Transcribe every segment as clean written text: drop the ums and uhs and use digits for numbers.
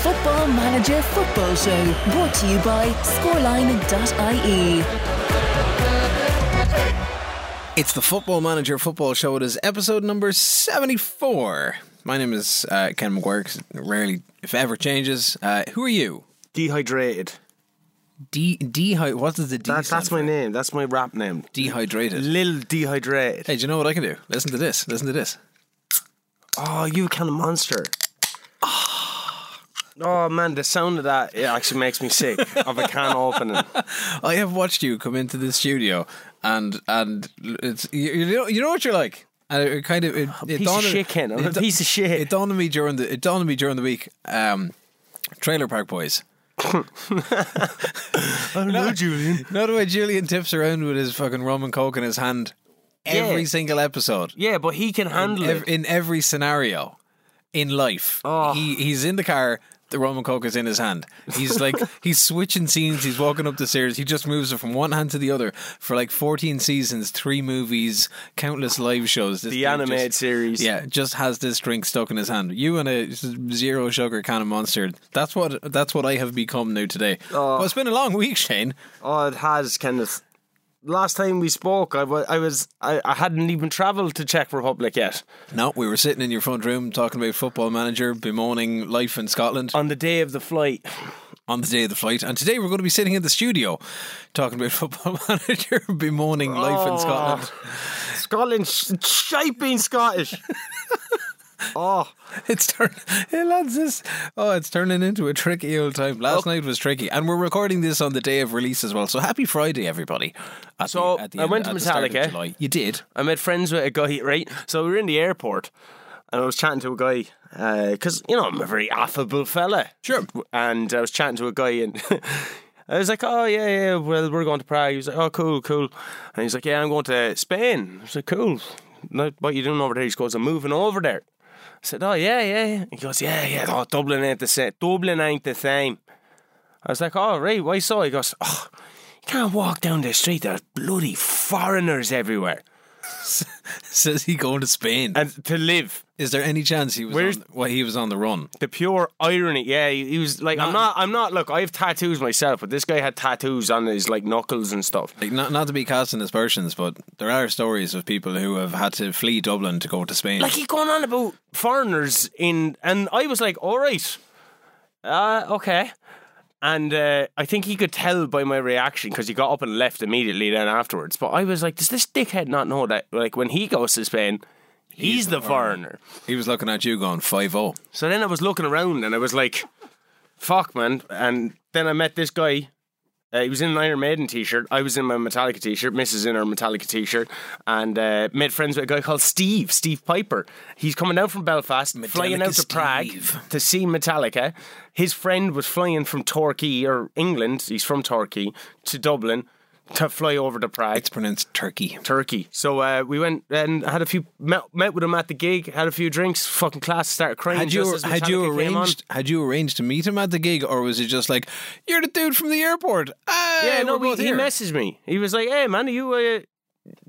Football Manager Football Show, brought to you by scoreline.ie. It's the Football Manager Football Show. It is episode number 74. My name is Ken McGuire, 'cause it rarely, if ever, changes. Who are you? Dehydrated. What is the D? That's my name. That's my rap name. Dehydrated. Lil Dehydrated. Hey, do you know what I can do? Listen to this. Oh, you kind of monster. Oh man, the sound of that, it actually makes me sick of a can opening. I have watched you come into the studio, and it's you know what you're like. And it kind of I'm a piece of shit. It dawned on me during the week. Trailer Park Boys. I don't know, Julian. Not the way Julian tips around with his fucking rum and coke in his hand every single episode. Yeah, but he can handle it in every scenario in life. Oh. He's in the car. The rum and coke is in his hand. He's like, he's switching scenes. He's walking up the stairs. He just moves it from one hand to the other for like 14 seasons, 3 movies, countless live shows. This the animated series. Yeah, just has this drink stuck in his hand. You and a zero sugar can of Monster. That's what I have become now today. Well, it's been a long week, Shane. Oh, it has, Kenneth. Last time we spoke, I hadn't even travelled to Czech Republic yet. No, we were sitting in your front room talking about Football Manager, bemoaning life in Scotland. On the day of the flight. And today we're going to be sitting in the studio talking about Football Manager, bemoaning life in Scotland. Scotland, shite being Scottish. It's turning into a tricky old time. Last night was tricky, and we're recording this on the day of release as well. So happy Friday, everybody! I went to Metallica. You did. I made friends with a guy, right? So we were in the airport, and I was chatting to a guy because I'm a very affable fella. Sure. And I was chatting to a guy, and I was like, "Oh yeah, well we're going to Prague." He was like, "Oh cool," and he's like, "Yeah, I'm going to Spain." I was like, "Cool. What are you doing over there?" He goes, "I'm moving over there." I said, "Oh, yeah. He goes, yeah. Oh, Dublin ain't the same. I was like, "Oh, right, why so?" He goes, "Oh, you can't walk down the street. There's bloody foreigners everywhere." Says he going to Spain. And to live. Is there any chance he was on the run? The pure irony. Yeah, he was like, I'm not. Look, I have tattoos myself, but this guy had tattoos on his like knuckles and stuff. Like, not to be casting aspersions, but there are stories of people who have had to flee Dublin to go to Spain. Like, he's going on about foreigners and I was like, all right, okay. And I think he could tell by my reaction because he got up and left immediately then afterwards. But I was like, does this dickhead not know that like when he goes to Spain, he's the foreigner? He was looking at you going 5-0. So then I was looking around and I was like, fuck man. And then I met this guy. He was in an Iron Maiden t-shirt. I was in my Metallica t-shirt. Mrs. in her Metallica t-shirt. And made friends with a guy called Steve Piper. He's coming down from Belfast, Metallica flying out to Prague to see Metallica. His friend was flying from Torquay, or England, he's from Torquay, to Dublin to fly over to Prague. It's pronounced Turkey. So we went and had a few, met with him at the gig, had a few drinks, fucking class, started crying. Had you arranged to meet him at the gig, or was it just like, you're the dude from the airport? He messaged me. He was like, "Hey man, are you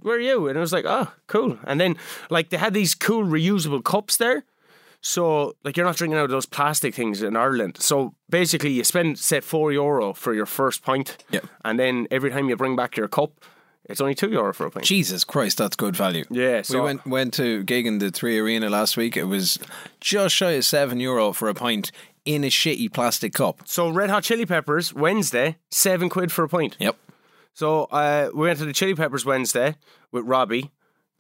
where are you?" And I was like, "Oh, cool." And then like they had these cool reusable cups there. So, like, you're not drinking out of those plastic things in Ireland. So, basically, you spend, say, €4 for your first pint. Yeah. And then every time you bring back your cup, it's only €2 for a pint. Jesus Christ, that's good value. Yeah. So we went to gig in the 3 Arena last week. It was just shy of €7 for a pint in a shitty plastic cup. So, Red Hot Chili Peppers, Wednesday, £7 for a pint. Yep. So, we went to the Chili Peppers Wednesday with Robbie.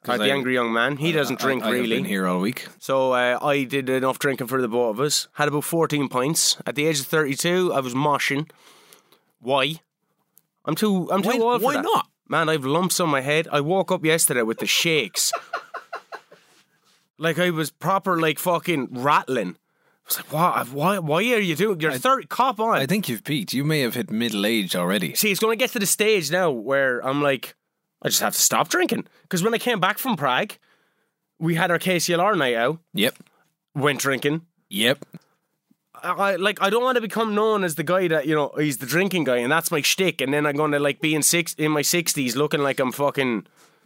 The angry young man. He doesn't drink really. I've been here all week. So I did enough drinking for the both of us. Had about 14 pints. At the age of 32, I was moshing. Why? I'm too old for that. Why not? Man, I've lumps on my head. I woke up yesterday with the shakes. Like I was proper like fucking rattling. I was like, "What? Why are you doing? You're 30. Cop on." I think you've peaked. You may have hit middle age already. See, it's going to get to the stage now where I'm like, I just have to stop drinking. Because when I came back from Prague, we had our KCLR night out. Yep. Went drinking. Yep. I don't want to become known as the guy that, he's the drinking guy and that's my shtick. And then I'm going to like be in my 60s looking like I'm fucking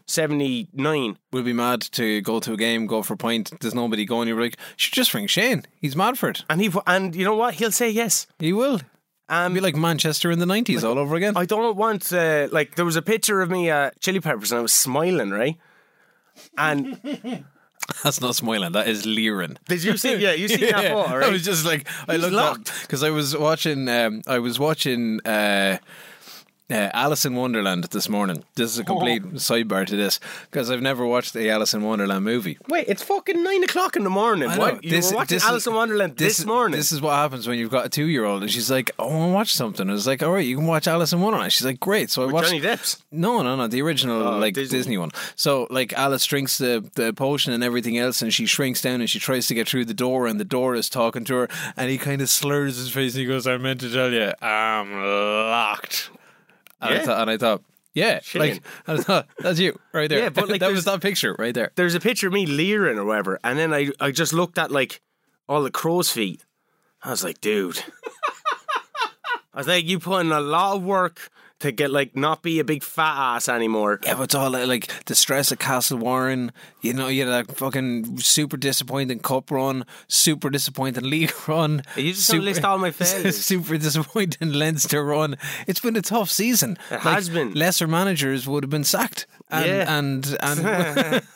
79. Would be mad to go to a game, go for a pint, there's nobody going, you're like, should just ring Shane, he's mad for it. And you know what, he'll say yes. He will. It'd be like Manchester in the 90s, like, all over again. I don't want like, there was a picture of me at Chili Peppers and I was smiling, right? And that's not smiling, that is leering. Did you see? Yeah, you see that photo, right? I was just like, I looked up because I was watching Alice in Wonderland this morning. This is a complete sidebar to this because I've never watched the Alice in Wonderland movie. Wait, it's fucking 9 o'clock in the morning. What? You were watching Alice in Wonderland this morning? This is what happens when you've got a 2-year-old and she's like, oh, I want to watch something. I was like, alright, you can watch Alice in Wonderland. She's like, great. So I watched Johnny Depp's? No, the original Disney one. So like Alice drinks the potion and everything else, and she shrinks down and she tries to get through the door, and the door is talking to her, and he kind of slurs his face and he goes, I meant to tell you, I'm locked. And I thought, yeah, Shane. Like, I thought, that's you right there. Yeah, but like, that was that picture right there. There's a picture of me leering or whatever, and then I just looked at like all the crow's feet. I was like, dude, I was like, you put in a lot of work to get like not be a big fat ass anymore. Yeah, but it's all like the stress of Castle Warren. You know, you had that fucking super disappointing cup run, super disappointing league run. You just don't list all my failures. Super disappointing Leinster run. It's been a tough season. It has been. Lesser managers would have been sacked. And would have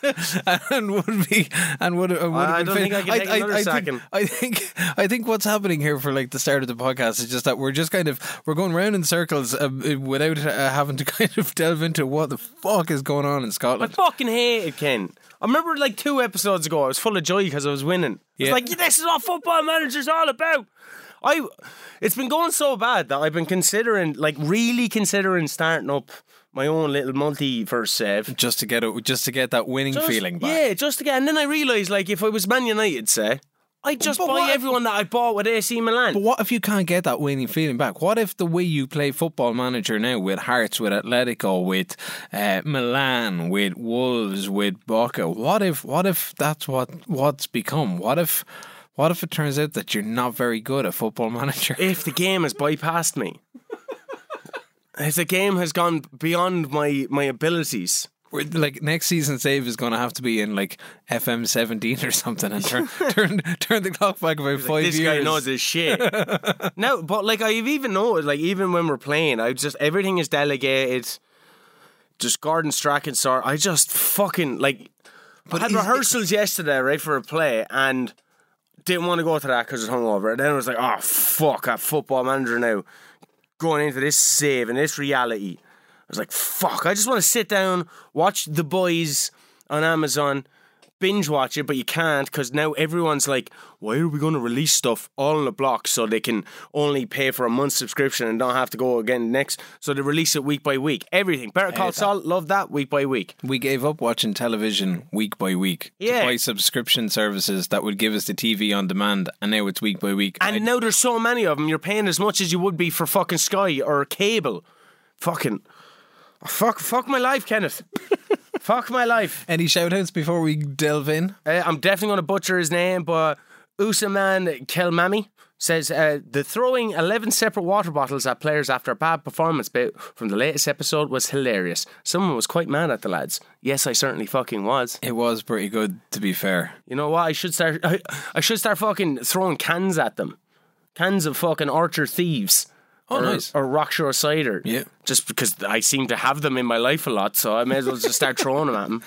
been. I don't think I can take another sacking. I think what's happening here for like the start of the podcast is just that we're just kind of we're going round in circles. Without having to kind of delve into what the fuck is going on in Scotland. I fucking hate it, Ken. I remember like 2 episodes ago I was full of joy because I was winning. It's like, this is what Football Manager's all about. It's been going so bad that I've been considering, like really considering, starting up my own little multiverse save just to get that winning feeling back. Yeah, just to get. And then I realised, like, if I was Man United, say, I'd just buy everyone that I bought with AC Milan. But what if you can't get that winning feeling back? What if the way you play Football Manager now, with Hearts, with Atletico, with Milan, with Wolves, with Boca, what if that's what's become? What if it turns out that you're not very good at Football Manager? If the game has bypassed me. If the game has gone beyond my abilities. Like, next season's save is going to have to be in like FM 17 or something, and turn the clock back about 5 years. This guy knows his shit. No, but like, I've even noticed, like, even when we're playing, I just, everything is delegated. Just Gordon Strachan, sorry, I just fucking like. But I had rehearsals yesterday, right, for a play, and didn't want to go to that because it's hungover. And then I was like, oh fuck, I'm Football Manager now, going into this save and this reality. I was like, fuck, I just want to sit down, watch The Boys on Amazon, binge watch it, but you can't because now everyone's like, why are we going to release stuff all in a block so they can only pay for a month's subscription and don't have to go again next? So they release it week by week. Everything. Better Call Saul, love that, week by week. We gave up watching television week by week to buy subscription services that would give us the TV on demand, and now it's week by week. And now there's so many of them, you're paying as much as you would be for fucking Sky or cable. Fucking... Fuck my life, Kenneth. Fuck my life. Any shout outs before we delve in? I'm definitely going to butcher his name, but Usaman Kelmami says the throwing 11 separate water bottles at players after a bad performance bit from the latest episode was hilarious. Someone was quite mad at the lads. Yes, I certainly fucking was. It was pretty good, to be fair. You know what, I should start fucking throwing cans at them. Cans of fucking Archer Thieves. Oh, nice. Or Rockshore cider. Yeah. Just because I seem to have them in my life a lot, so I may as well just start throwing them at them.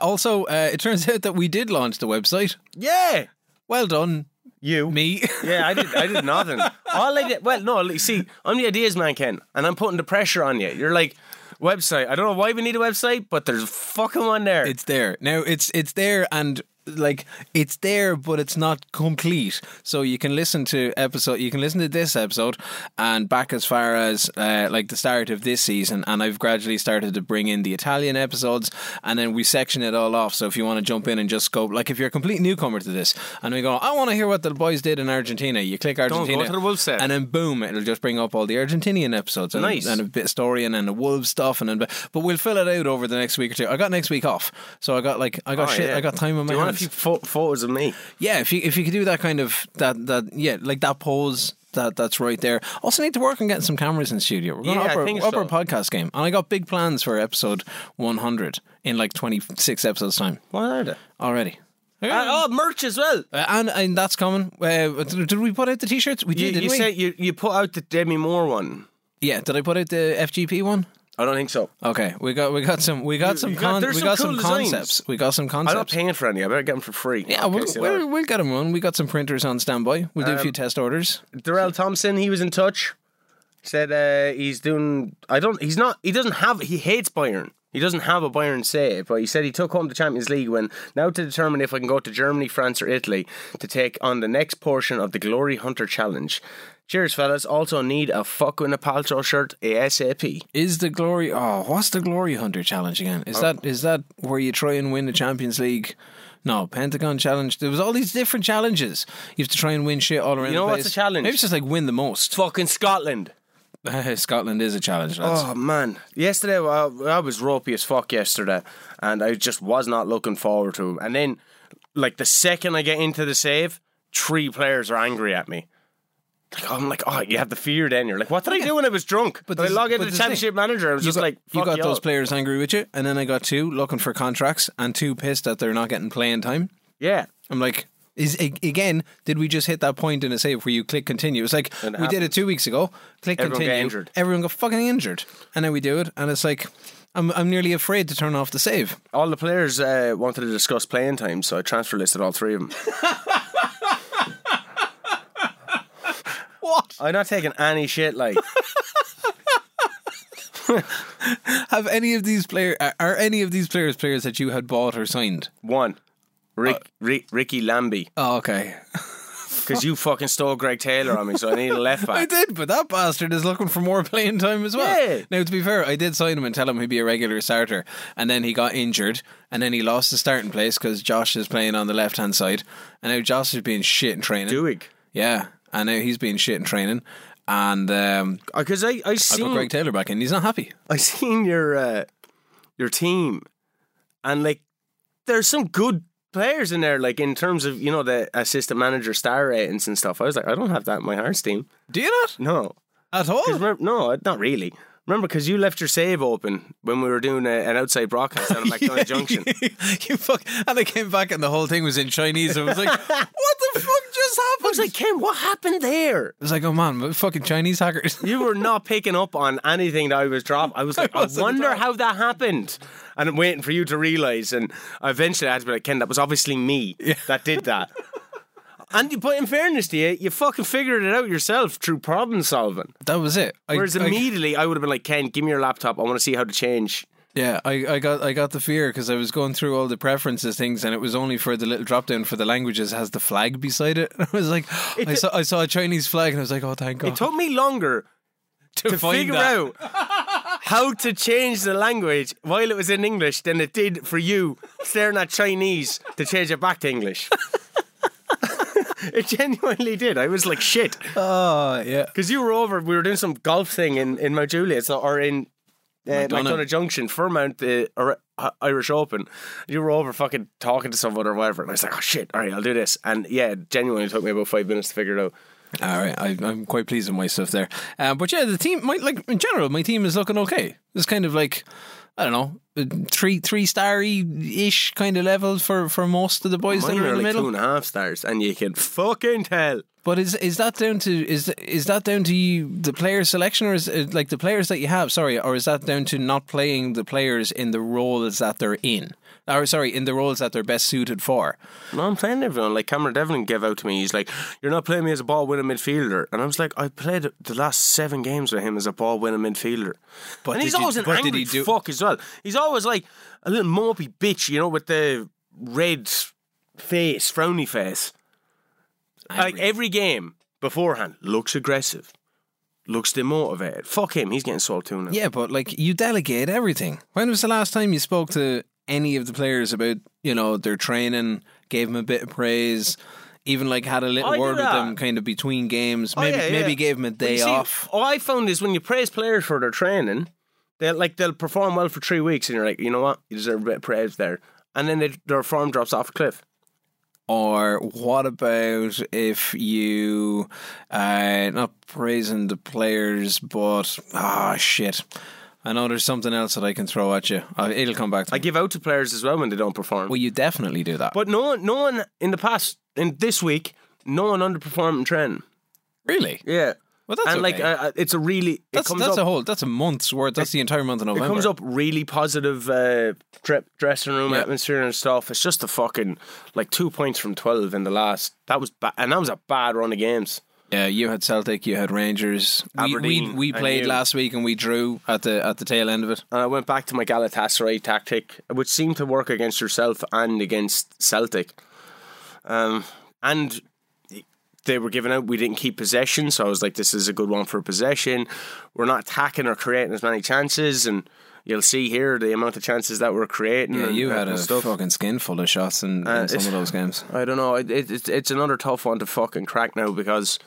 Also, it turns out that we did launch the website. Yeah. Well done. You. Me. Yeah, I did nothing. All I did, well, no, you see, I'm the ideas man, Ken, and I'm putting the pressure on you. You're like, website. I don't know why we need a website, but there's a fucking one there. It's there. Now, it's there, and... like, it's there, but it's not complete. So you can listen to this episode and back as far as like the start of this season. And I've gradually started to bring in the Italian episodes, and then we section it all off. So if you want to jump in and just go, like, if you're a complete newcomer to this and we go, I want to hear what the boys did in Argentina, you click Argentina. Don't go to the Wolves set. And then boom, it'll just bring up all the Argentinian episodes. And, nice. And a bit of story and the Wolves stuff. And but we'll fill it out over the next week or two. I got next week off, so I got time on my hands. A few photos of me. Yeah, if you could do that kind of that pose, That's right there. Also need to work on getting some cameras in the studio. We're going to up our podcast game. And I got big plans for episode 100 in like 26 episodes time. What are they? Already. Merch as well. And that's coming. Did we put out the t-shirts? We did, didn't we? Say you put out the Demi Moore one. Yeah, did I put out the FGP one? I don't think so. Okay, we got some concepts. We got some concepts. I'm not paying for any. I better get them for free. Yeah, we'll get them on. We got some printers on standby. We'll do a few test orders. Darrell Thompson, he was in touch. Said he's doing. I don't. He's not. He doesn't have. He hates Bayern. He doesn't have a Bayern save, but he said he took home the Champions League win. Now to determine if I can go to Germany, France, or Italy to take on the next portion of the Glory Hunter Challenge. Cheers, fellas. Also need a fuck Gwyneth Paltrow shirt ASAP. Is the Glory... Oh, what's the Glory Hunter Challenge again? Is that where you try and win the Champions League? No, Pentagon Challenge. There was all these different challenges. You have to try and win shit all around the place. You know what's a challenge? Maybe it's just like win the most. Fucking Scotland. Scotland is a challenge, lads. Oh man, yesterday I was ropey as fuck yesterday, and I just was not looking forward to it. And then like the second I get into the save, three players are angry at me. Like, I'm like, oh, you have the fear then. You're like, what did I do when I was drunk? But I log into the championship manager. I was just like, fuck you. You got those players angry with you, and then I got two looking for contracts and two pissed that they're not getting playing time. Yeah, I'm like, did we just hit that point in a save where you click continue? It's like, we did it 2 weeks ago. Click continue. Everyone got injured. Everyone got fucking injured. And then we do it, and it's like, I'm nearly afraid to turn off the save. All the players wanted to discuss playing time, so I transfer listed all three of them. What? I'm not taking any shit, like. Have any of these players... Are any of these players that you had bought or signed? One. Ricky Lambie. Oh, okay. Because you fucking stole Greg Taylor on me, so I need a left back. I did, but that bastard is looking for more playing time as well. Yeah. Now, to be fair, I did sign him and tell him he'd be a regular starter, and then he got injured, and then he lost his starting place because Josh is playing on the left-hand side, and now Josh is being shit in training. Doig. Yeah, and now he's being shit in training, and because I put Greg Taylor back in, he's not happy. I seen your team, and like there's some good players in there, like in terms of, you know, the assistant manager star ratings and stuff. I was like, I don't have that in my Hearts team. Do you not? No. At all? No, not really. Remember, because you left your save open when we were doing an outside broadcast down at McDonough Junction. And I came back and the whole thing was in Chinese. I was like, what the fuck just happened? I was like, Ken, what happened there? I was like, oh man, fucking Chinese hackers. You were not picking up on anything that I was dropping. I was like, I wonder how that happened. And I'm waiting for you to realise. And eventually I had to be like, Ken, that was obviously me that did that. But in fairness to you, you fucking figured it out yourself through problem solving. That was it. Whereas immediately I would have been like, Ken, give me your laptop. I want to see how to change. Yeah, I got the fear because I was going through all the preferences things, and it was only for the little drop down for the languages has the flag beside it. I was like, I saw a Chinese flag, and I was like, oh, thank God. It took me longer to figure out how to change the language while it was in English than it did for you staring at Chinese to change it back to English. It genuinely did. I was like, shit. Oh, yeah. Because you were over, we were doing some golf thing in Mount Juliet, or in McDonough Junction, Fermount, the Irish Open. You were over fucking talking to someone or whatever, and I was like, oh shit, alright, I'll do this. And yeah, it genuinely took me about 5 minutes to figure it out. Alright, I'm quite pleased with my stuff there. But yeah, the team, in general, my team is looking okay. It's kind of like, I don't know, three starry-ish kind of level for most of the boys that are in the middle. 2.5 stars, and you can fucking tell. But is that down to is that down to you, the player selection, or is it like the players that you have? Sorry, or is that down to not playing the players in the roles that they're in? Or sorry, in the roles that they're best suited for. No, I'm playing everyone. Like Cameron Devlin gave out to me. He's like, you're not playing me as a ball-winning midfielder. And I was like, I played the last 7 games with him as a ball-winning midfielder. But and he's always an angry fuck as well. He's always like a little mopey bitch, you know, with the red face, frowny face. Like every game beforehand, looks aggressive. Looks demotivated. Fuck him, he's getting sold to now. Yeah, but like, you delegate everything. When was the last time you spoke to any of the players about, you know, their training, gave them a bit of praise, even like had a little word with them kind of between games, maybe gave them a day off. All I found is when you praise players for their training, they'll perform well for 3 weeks, and you're like, you know what, you deserve a bit of praise there, and then their form drops off a cliff. Or what about if you, not praising the players, but, I know there's something else that I can throw at you. It'll come back to me. I give out to players as well when they don't perform. Well, you definitely do that. But no one in the past, in this week, no one underperformed in trend. Really? Yeah. Well, that's and okay. It's a really... That's a month's worth. That's the entire month of November. It comes up really positive dressing room atmosphere and stuff. It's just a fucking... 2 points from 12 in the last... That was bad. And that was a bad run of games. Yeah, you had Celtic, you had Rangers. Aberdeen, we played last week and we drew at the tail end of it. And I went back to my Galatasaray tactic, which seemed to work against yourself and against Celtic. And they were giving out, we didn't keep possession, so I was like, this is a good one for possession. We're not attacking or creating as many chances, and you'll see here the amount of chances that we're creating. Yeah, you had a fucking skin full of shots in some of those games. I don't know, it's another tough one to fucking crack now, because...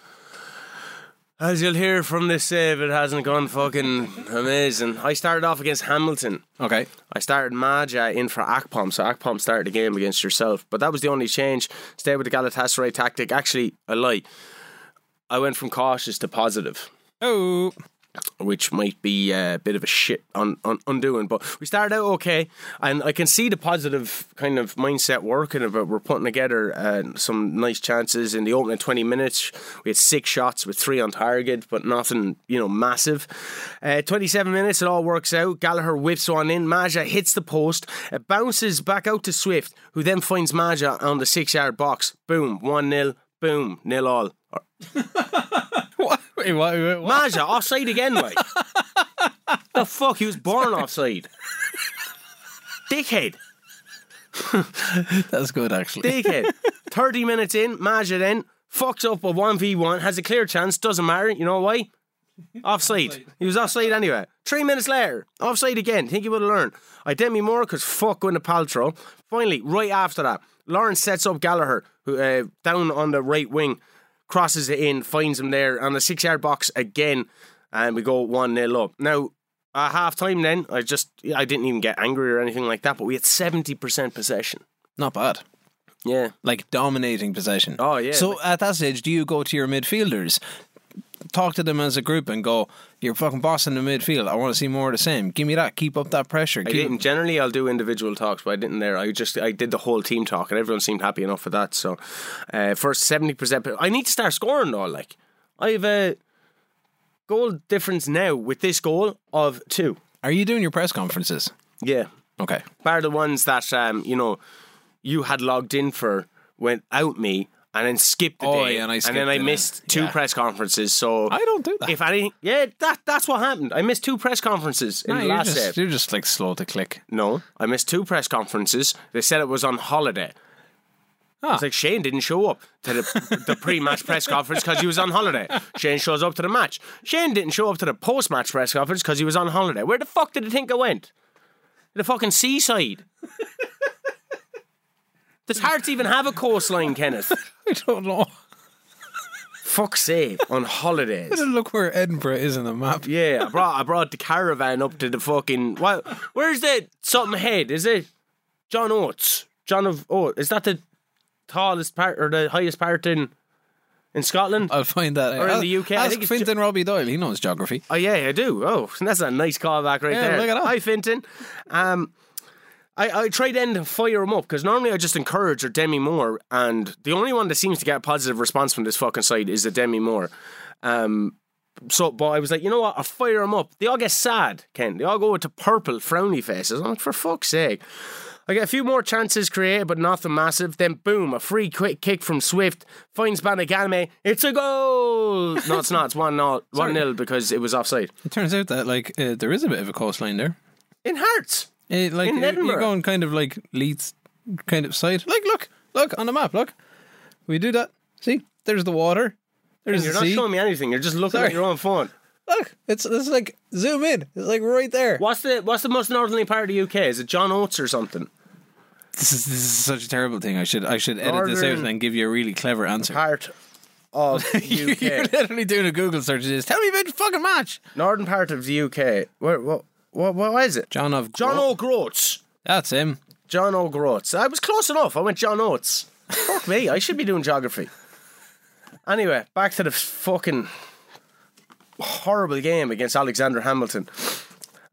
as you'll hear from this save, it hasn't gone fucking amazing. I started off against Hamilton. Okay. I started Maja in for Akpom, so Akpom started the game against yourself. But that was the only change. Stay with the Galatasaray tactic. Actually, I lie. I went from cautious to positive. Oh. Which might be a bit of a shit on undoing. But we started out okay. And I can see the positive kind of mindset working about. We're putting together some nice chances in the opening 20 minutes. We had 6 shots with 3 on target, but nothing, massive. 27 minutes, it all works out. Gallagher whips one in. Maja hits the post. It bounces back out to Swift, who then finds Maja on the 6-yard box. Boom, 1-0. Boom, 0-0. Wait, what? Maja, offside again, mate. The fuck, he was born offside. Dickhead. That's good, actually. Dickhead. 30 minutes in, Maja then fucks up a 1v1, has a clear chance, doesn't matter, you know why? Offside. He was offside anyway. 3 minutes later, offside again. Think he would have learned. Demi Moore, because fuck Gwyneth Paltrow. Finally, right after that, Lawrence sets up Gallagher, who down on the right wing, crosses it in, finds him there on the 6-yard box again, and we go 1-0 up. Now, at half time then, I didn't even get angry or anything like that, but we had 70% possession. Not bad. Yeah. Dominating possession. Oh, yeah. So at that stage, do you go to your midfielders, talk to them as a group and go, you're fucking bossing the midfield, I want to see more of the same, give me that, keep up that pressure. Generally I'll do individual talks, but I didn't there. I did the whole team talk and everyone seemed happy enough with that. So first 70%, I need to start scoring though. I have a goal difference now with this goal of 2. Are you doing your press conferences? Yeah. Okay. Bar the ones that you had logged in for without me. And then skipped the day. Yeah, and then I missed 2 press conferences. So I don't do that. If anything, yeah, that's what happened. I missed 2 press conferences in the last set. You're just slow to click. No, I missed 2 press conferences. They said it was on holiday. It's Shane didn't show up to the pre-match press conference because he was on holiday. Shane shows up to the match. Shane didn't show up to the post-match press conference because he was on holiday. Where the fuck did I think I went? The fucking seaside. Does Hearts even have a coastline, Kenneth? I don't know. Fuck's sake, on holidays. I didn't look where Edinburgh is on the map. Yeah, I brought the caravan up to the fucking... Well, where's the something head? Is it John Oates? John of Oates. Is that the tallest part or the highest part in Scotland? I'll find that out. Or in the UK? Ask Fintan Robbie Doyle. He knows geography. Oh, yeah, I do. Oh, that's a nice callback right there. Look at that. Hi, Fintan. I try then to fire him up, because normally I just encourage her Demi Moore, and the only one that seems to get a positive response from this fucking side is the Demi Moore. But I was like, you know what, I'll fire him up. They all get sad, Ken. They all go into purple frowny faces. I'm like, for fuck's sake. I get a few more chances created, but nothing massive. Then boom, a free quick kick from Swift finds Banagame. It's a goal. No, it's not. It's 1-0 because it was offside. It turns out that there is a bit of a coastline there in Hearts. In Edinburgh. You're going kind of Leeds kind of side. Look on the map. Look, we do that. See, there's the water. There's the sea. You're not showing me anything. You're just looking at your own phone. Look, it's zoom in. It's right there. What's the most northerly part of the UK? Is it John Oates or something? This is such a terrible thing. I should edit this out and give you a really clever answer. Part of the UK. You're literally doing a Google search. Tell me about the fucking match. Northern part of the UK. Where? What is it? John O'Groats. That's him. John O'Groats. I was close enough. I went John Oates. Fuck me, I should be doing geography. Anyway, back to the fucking horrible game against Alexander Hamilton.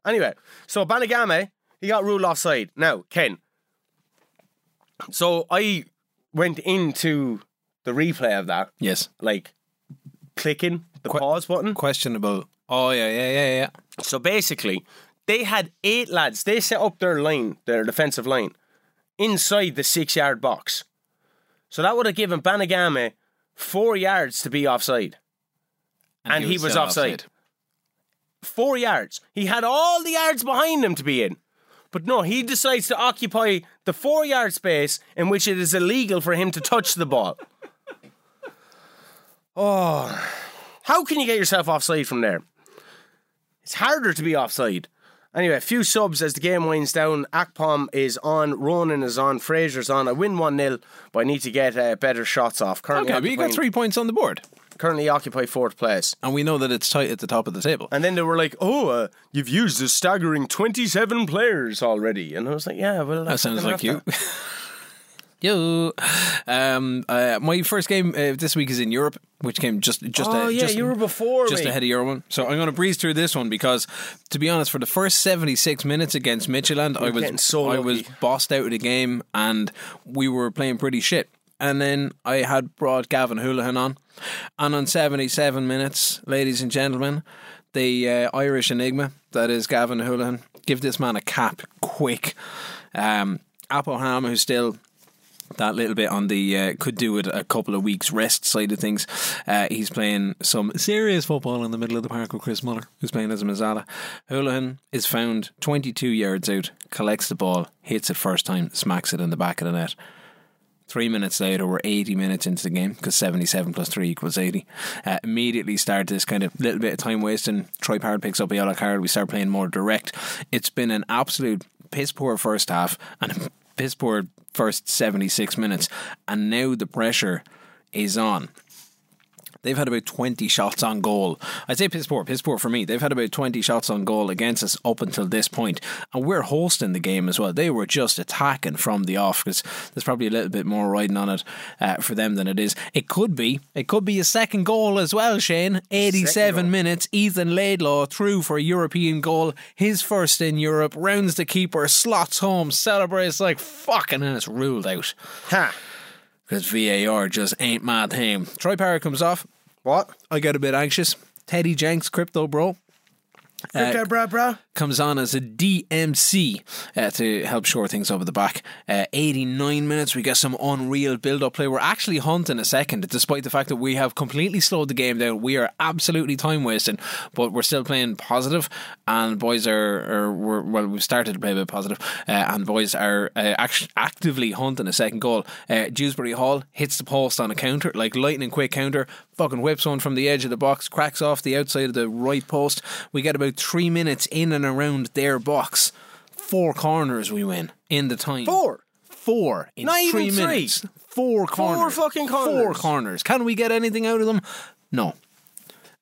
Anyway, so Banagame, he got ruled offside. Now, Ken, so I went into the replay of that. Yes. Like, clicking the pause button. Questionable. Oh, yeah. So basically, they had 8 lads. They set up their line, their defensive line, inside the 6-yard box. So that would have given Banagame 4 yards to be offside. And he was offside. 4 yards. He had all the yards behind him to be in. But no, he decides to occupy the 4-yard space in which it is illegal for him to touch the ball. Oh, how can you get yourself offside from there? It's harder to be offside. Anyway, a few subs as the game winds down. Akpom is on, Ronan is on, Fraser's on. I win 1-0, but I need to get better shots off. Currently, we got 3 points on the board. Currently occupy 4th place. And we know that it's tight at the top of the table. And then they were like, you've used a staggering 27 players already. And I was like, yeah, well... That sounds like you. Yo. My first game this week is in Europe, which came just you were before just me. Ahead of your one. So I'm going to breeze through this one because, to be honest, for the first 76 minutes against Midtjylland, I was bossed out of the game and we were playing pretty shit. And then I had brought Gavin Houlihan on. And on 77 minutes, ladies and gentlemen, the Irish enigma, that is Gavin Houlihan, give this man a cap quick. Appleham, who's still that little bit on the could do with a couple of weeks rest side of things. He's playing some serious football in the middle of the park with Chris Muller, who's playing as a Mazzala. Houlihan is found 22 yards out, collects the ball, hits it first time, smacks it in the back of the net. 3 minutes later, we're 80 minutes into the game because 77 plus 3 equals 80. Immediately start this kind of little bit of time wasting. Troy Parrott picks up a yellow card. We start playing more direct. It's been an absolute piss poor first half and a piss poor first 76 minutes. And now the pressure is on. They've had about 20 shots on goal. I say piss poor for me. They've had about 20 shots on goal against us up until this point. And we're hosting the game as well. They were just attacking from the off because there's probably a little bit more riding on it for them than it is. It could be a second goal as well, Shane. 87 minutes. Ethan Laidlaw through for a European goal. His first in Europe. Rounds the keeper. Slots home. Celebrates like fucking, and it's ruled out. Ha! Because VAR just ain't my thing. Troy Parrott comes off. What? I get a bit anxious. Teddy Jenks, Crypto Bro. Comes on as a DMC to help shore things over the back. 89 minutes, we get some unreal build-up play. We're actually hunting a second, despite the fact that we have completely slowed the game down. We are absolutely time-wasting, but we're still playing positive, and boys we've started to play a bit positive, and boys are actively hunting a second goal. Dewsbury Hall hits the post on a counter, like lightning quick counter, fucking whips one from the edge of the box, cracks off the outside of the right post. We get about 3 minutes in and around their box. 4 corners we win in the time. 4 in not 3 minutes. 4 corners. 4 fucking corners. 4 corners. Can we get anything out of them? No.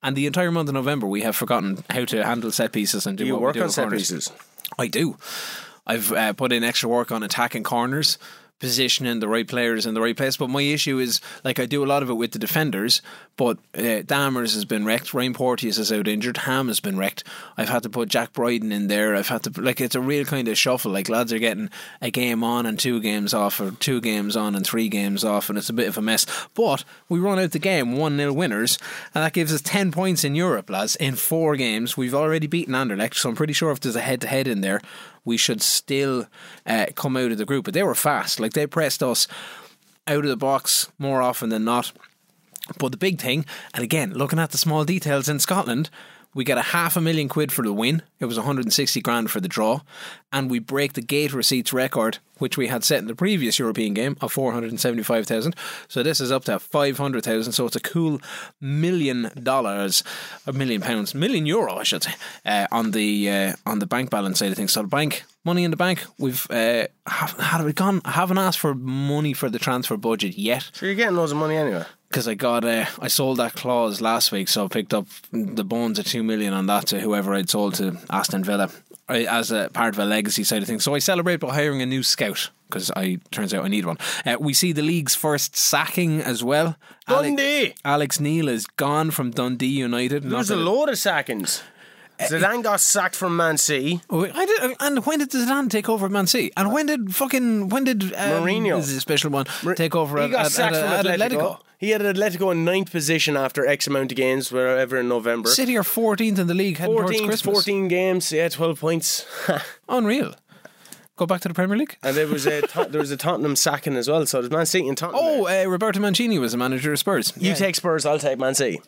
And the entire month of November we have forgotten how to handle set pieces and do what we do with corners. Do you work on set pieces? I do. I've put in extra work on attacking corners, positioning the right players in the right place. But my issue is, like, I do a lot of it with the defenders, but Dammers has been wrecked, Ryan Porteous is out injured, Ham has been wrecked. I've had to put Jack Brydon in there. I've had to, like, it's a real kind of shuffle. Like, lads are getting a game on and 2 games off, or 2 games on and 3 games off, and it's a bit of a mess. But we run out the game 1-0 winners, and that gives us 10 points in Europe, lads, in 4 games. We've already beaten Anderlecht, so I'm pretty sure if there's a head-to-head in there, we should still come out of the group. But they were fast. Like, they pressed us out of the box more often than not. But the big thing, and again, looking at the small details in Scotland, we get £500,000 for the win. It was $160,000 for the draw. And we break the gate receipts record, which we had set in the previous European game, of $475,000. So this is up to $500,000. So it's a cool $1 million, £1 million, €1 million, I should say, on the bank balance side of things. So the bank, money in the bank, we've haven't asked for money for the transfer budget yet. So you're getting loads of money anyway. Because I sold that clause last week, so I picked up the bones of $2 million on that to whoever I'd sold to Aston Villa as a part of a legacy side of things. So I celebrate by hiring a new scout because turns out I need one. We see the league's first sacking as well. Dundee! Alex Neil is gone from Dundee United. There was a load of sackings. Zidane got sacked from Man City. And when did Zidane take over at Man City? And when did Mourinho, this is a special one, take over at Atletico? He got sacked from Atletico. He had Atletico in 9th position after X amount of games, wherever in November. City are 14th in the league heading towards Christmas. 14 games, yeah, 12 points. Unreal. Go back to the Premier League. And there was a Tottenham sacking as well, so there's Man City and Tottenham. Roberto Mancini was the manager of Spurs. You take Spurs, I'll take Man City.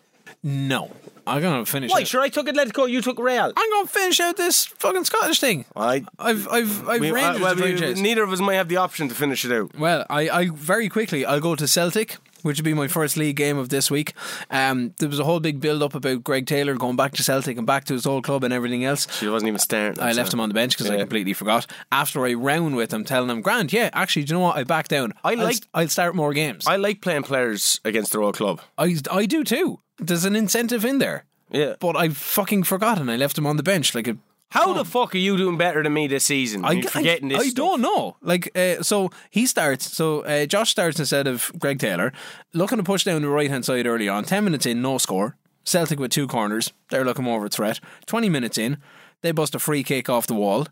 No, I'm going to finish. Wait, sure, I took Atletico, you took Real. I'm going to finish out this fucking Scottish thing. Neither of us might have the option to finish it out. Well, I very quickly, I'll go to Celtic, which would be my first league game of this week. There was a whole big build-up about Greg Taylor going back to Celtic and back to his old club and everything else. She wasn't even starting. I left him on the bench because I completely forgot. After I round with him, telling him, Grant, do you know what? I back down. I'll start more games. I like playing players against their old club. I do too. There's an incentive in there. Yeah. But I fucking forgot and I left him on the bench like a... How the fuck are you doing better than me this season? I don't know. So he starts. So Josh starts instead of Greg Taylor. Looking to push down the right hand side early on. 10 minutes in, no score. Celtic with two corners. They're looking more of a threat. 20 minutes in, they bust a free kick off the wall.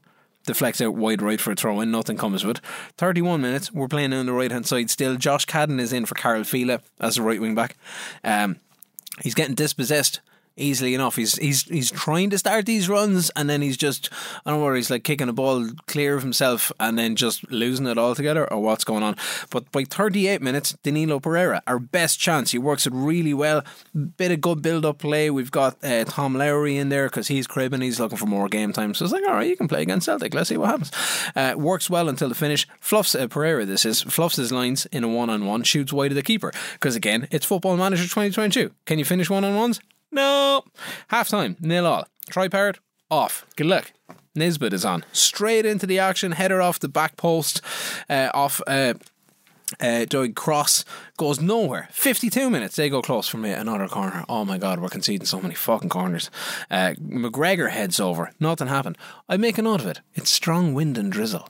Deflects out wide right for a throw in. Nothing comes of it. 31 minutes. We're playing down the right hand side still. Josh Cadden is in for Carl Fila as a right wing back. He's getting dispossessed. Easily enough, he's trying to start these runs, and then he's just, I don't know whether he's like kicking a ball clear of himself and then just losing it altogether or what's going on. But by 38 minutes, Danilo Pereira, our best chance, he works it really well. Bit of good build up play. We've got Tom Lowry in there because he's cribbing, he's looking for more game time. So it's like, alright, you can play against Celtic, let's see what happens. Works well until the finish. Fluffs his lines in a 1-on-1, shoots wide of the keeper because again, it's Football Manager 2022. Can you finish 1-on-1s? No. Half time, 0-0. Troy Parrott off. Good luck. Nisbet is on. Straight into the action. Header off the back post. Doig Cross. Goes nowhere. 52 minutes. They go close from another corner. Oh my God, we're conceding so many fucking corners. McGregor heads over. Nothing happened. I make a note of it. It's strong wind and drizzle.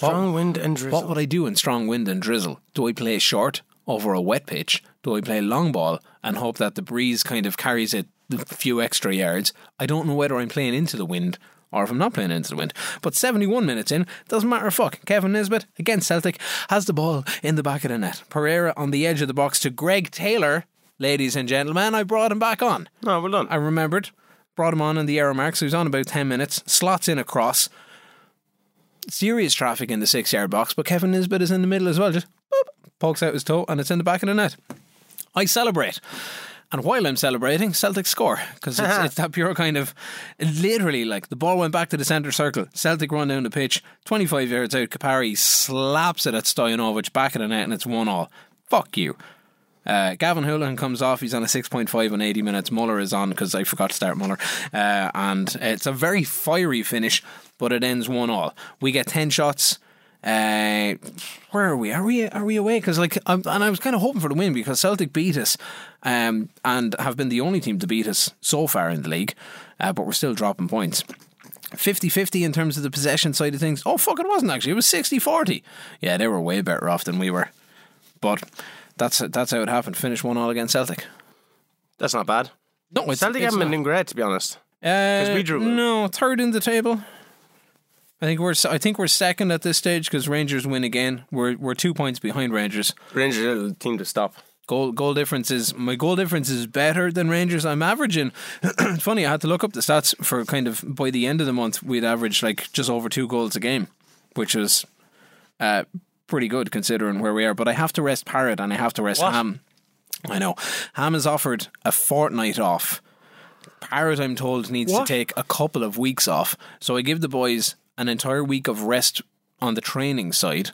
What would I do in strong wind and drizzle? Do I play short over a wet pitch? Do I play long ball and hope that the breeze kind of carries it a few extra yards? I don't know whether I'm playing into the wind or if I'm not playing into the wind. But 71 minutes in, doesn't matter a fuck. Kevin Nisbet against Celtic has the ball in the back of the net. Pereira on the edge of the box to Greg Taylor. Ladies and gentlemen, I brought him back on. No, well done. I remembered. Brought him on in the error mark, so he was on about 10 minutes. Slots in a cross. Serious traffic in the 6-yard box, but Kevin Nisbet is in the middle as well. Just boop, pokes out his toe and it's in the back of the net. I celebrate. And while I'm celebrating, Celtic score. Because it's that pure kind of, literally, like the ball went back to the centre circle. Celtic run down the pitch, 25 yards out. Kapari slaps it at Stojanovic, back of the net, and it's 1-1. Fuck you. Gavin Hoolan comes off. He's on a 6.5 in 80 minutes. Muller is on because I forgot to start Muller. And it's a very fiery finish, but it ends 1-1. We get 10 shots. Where are we? Are we away? Because I was kind of hoping for the win because Celtic beat us, and have been the only team to beat us so far in the league, but we're still dropping points. 50-50 in terms of the possession side of things. Oh fuck, it wasn't actually. It was 60-40. Yeah, they were way better off than we were, but that's how it happened. Finish 1-1 against Celtic. That's not bad. No, Celtic haven't been doing great, to be honest. Because we drew. No, third in the table. I think we're second at this stage because Rangers win again. We're 2 points behind Rangers. Rangers are the team to stop. My goal difference is better than Rangers. I'm averaging. It's funny. I had to look up the stats for kind of by the end of the month we'd averaged like just over 2 goals a game, which was pretty good considering where we are. But I have to rest Parrott and I have to rest Ham. I know Ham is offered a fortnight off. Parrott, I'm told, needs to take a couple of weeks off. So I give the boys an entire week of rest on the training side,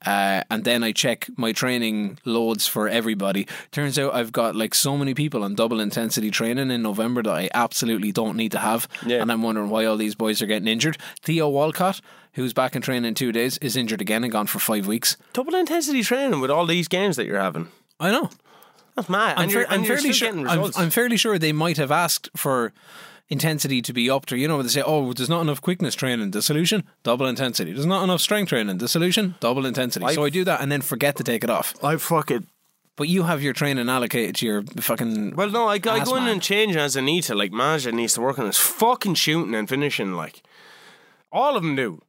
and then I check my training loads for everybody. Turns out I've got like so many people on double intensity training in November that I absolutely don't need to have, and I'm wondering why all these boys are getting injured. Theo Walcott, who's back in training in 2 days, is injured again and gone for 5 weeks. Double intensity training with all these games that you're having. I know, that's mad. I'm fairly sure they might have asked for intensity to be up to. You know, they say, oh, there's not enough quickness training. The solution? Double intensity. There's not enough strength training. The solution? Double intensity. So I do that and then forget to take it off. I fucking... But you have your training allocated to your fucking... Well, no, I go in and change as I need to. Like, Maja needs to work on his fucking shooting and finishing, like. All of them do.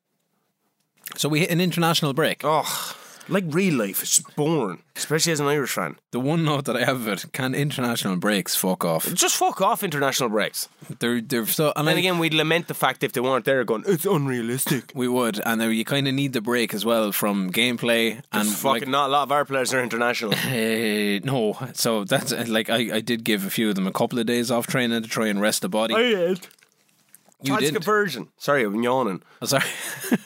So we hit an international break. Ugh. Like real life, it's boring. Especially as an Irish fan. The one note that I have of it, can international breaks fuck off? Just fuck off international breaks. They're so... And then again, we'd lament the fact if they weren't there going, it's unrealistic. We would. And you kind of need the break as well from gameplay. And fucking like, not a lot of our players are international. No. So that's... Like, I did give a few of them a couple of days off training to try and rest the body. I did. Chance conversion. Sorry, I'm yawning. I'm sorry.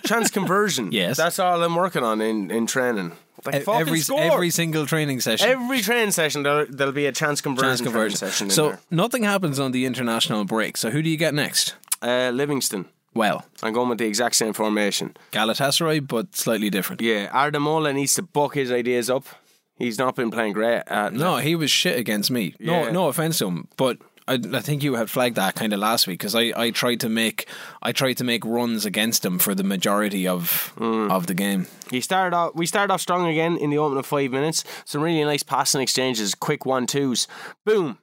Chance conversion. Yes. That's all I'm working on in training. Like every single training session. Every training session, there'll be a chance conversion session. So in there. Nothing happens on the international break. So who do you get next? Livingston. Well, I'm going with the exact same formation. Galatasaray, but slightly different. Yeah, Ardamola needs to buck his ideas up. He's not been playing great. No, he was shit against me. Yeah. No offence to him, but... I think you had flagged that kind of last week because I tried to make runs against him for the majority of the game. We started off strong again in the opening 5 minutes. Some really nice passing exchanges, quick 1-2s. Boom,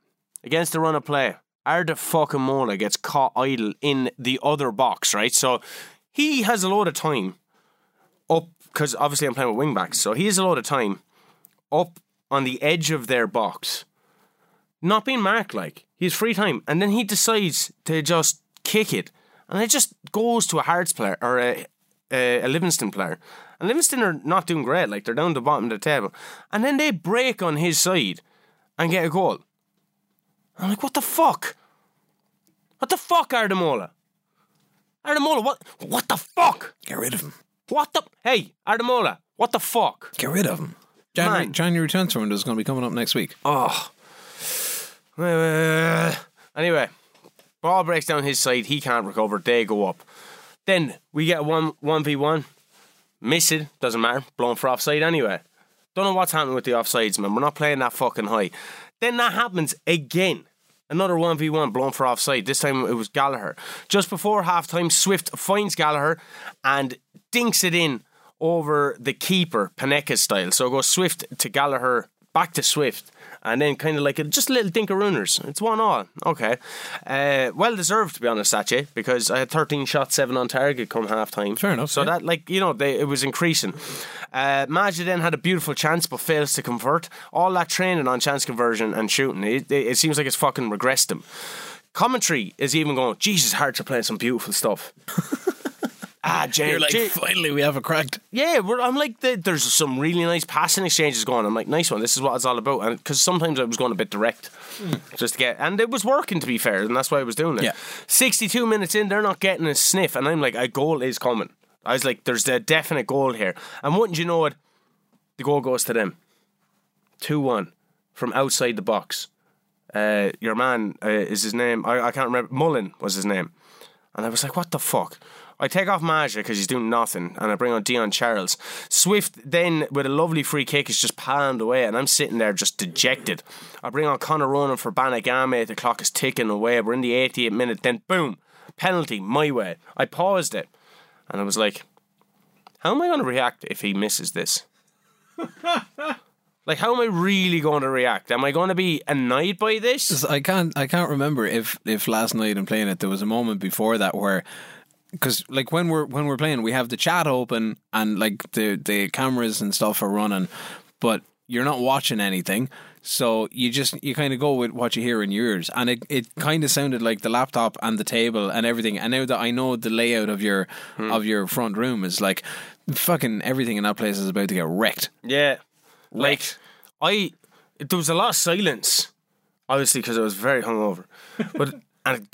against the run of play, Arda fucking Mola gets caught idle in the other box, right? So he has a load of time up because obviously I'm playing with wing backs, so he has a load of time up on the edge of their box. Not being marked, like. He has free time. And then he decides to just kick it. And it just goes to a Hearts player or a Livingston player. And Livingston are not doing great. Like, they're down the bottom of the table. And then they break on his side and get a goal. I'm like, what the fuck? What the fuck, Ardamola? Ardamola, what? What the fuck? Get rid of him. What the? Hey, Ardamola, what the fuck? Get rid of him. January transfer window is going to be coming up next week. Oh. Anyway, ball breaks down his side. He can't recover. They go up. Then we get 1v1. Miss it. Doesn't matter. Blown for offside anyway. Don't know what's happening with the offsides, man. We're not playing that fucking high. Then that happens again. Another 1v1 blown for offside. This time it was Gallagher. Just before half time, Swift finds Gallagher and dinks it in over the keeper, Panenka style. So it goes Swift to Gallagher, back to Swift. And then kind of like just little dinkerooners. It's 1-1. Okay. Well deserved, to be honest, Sache, because I had 13 shots, 7 on target come half time. Fair enough. So that, like, you know, it was increasing. Maja then had a beautiful chance but fails to convert. All that training on chance conversion and shooting, it seems like it's fucking regressed him. Commentary is even going, Jesus, Hearts are playing some beautiful stuff. You're like, finally we have a crack. Yeah, I'm like, there's some really nice passing exchanges going. I'm like, nice one, this is what it's all about. And because sometimes I was going a bit direct just to get, and it was working, to be fair, and that's why I was doing it. Yeah. 62 minutes in, they're not getting a sniff, and I'm like, a goal is coming. I was like, there's a definite goal here. And wouldn't you know it, the goal goes to them. 2-1 from outside the box. Your man is his name, I can't remember, Mullen was his name. And I was like, what the fuck? I take off Maja because he's doing nothing, and I bring on Dion Charles. Swift then, with a lovely free kick, is just palmed away, and I'm sitting there just dejected. I bring on Conor Ronan for Banagame. The clock is ticking away. We're in the 88th minute. Then, boom, penalty my way. I paused it, and I was like, how am I going to react if he misses this? Like, how am I really going to react? Am I going to be annoyed by this? I can't remember if last night in playing it, there was a moment before that where... Because like when we're playing, we have the chat open and like the cameras and stuff are running, but you're not watching anything, so you kind of go with what you hear in your ears. And it kind of sounded like the laptop and the table and everything. And now that I know the layout of your front room is like fucking everything in that place is about to get wrecked. Yeah, wrecked. Like there was a lot of silence, obviously because I was very hungover, but.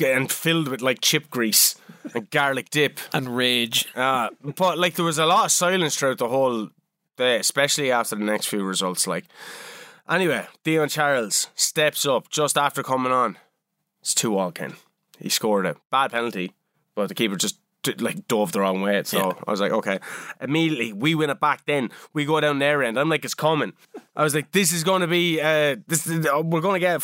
And filled with like chip grease and garlic dip and rage. But like there was a lot of silence throughout the whole day, especially after the next few results. Like, anyway, Dion Charles steps up just after coming on. It's 2-2, Ken. He scored it. Bad penalty, but the keeper just like dove the wrong way. So yeah. I was like, okay. Immediately we win it back. Then we go down their end. I'm like, it's coming. I was like, this is going to be we're going to get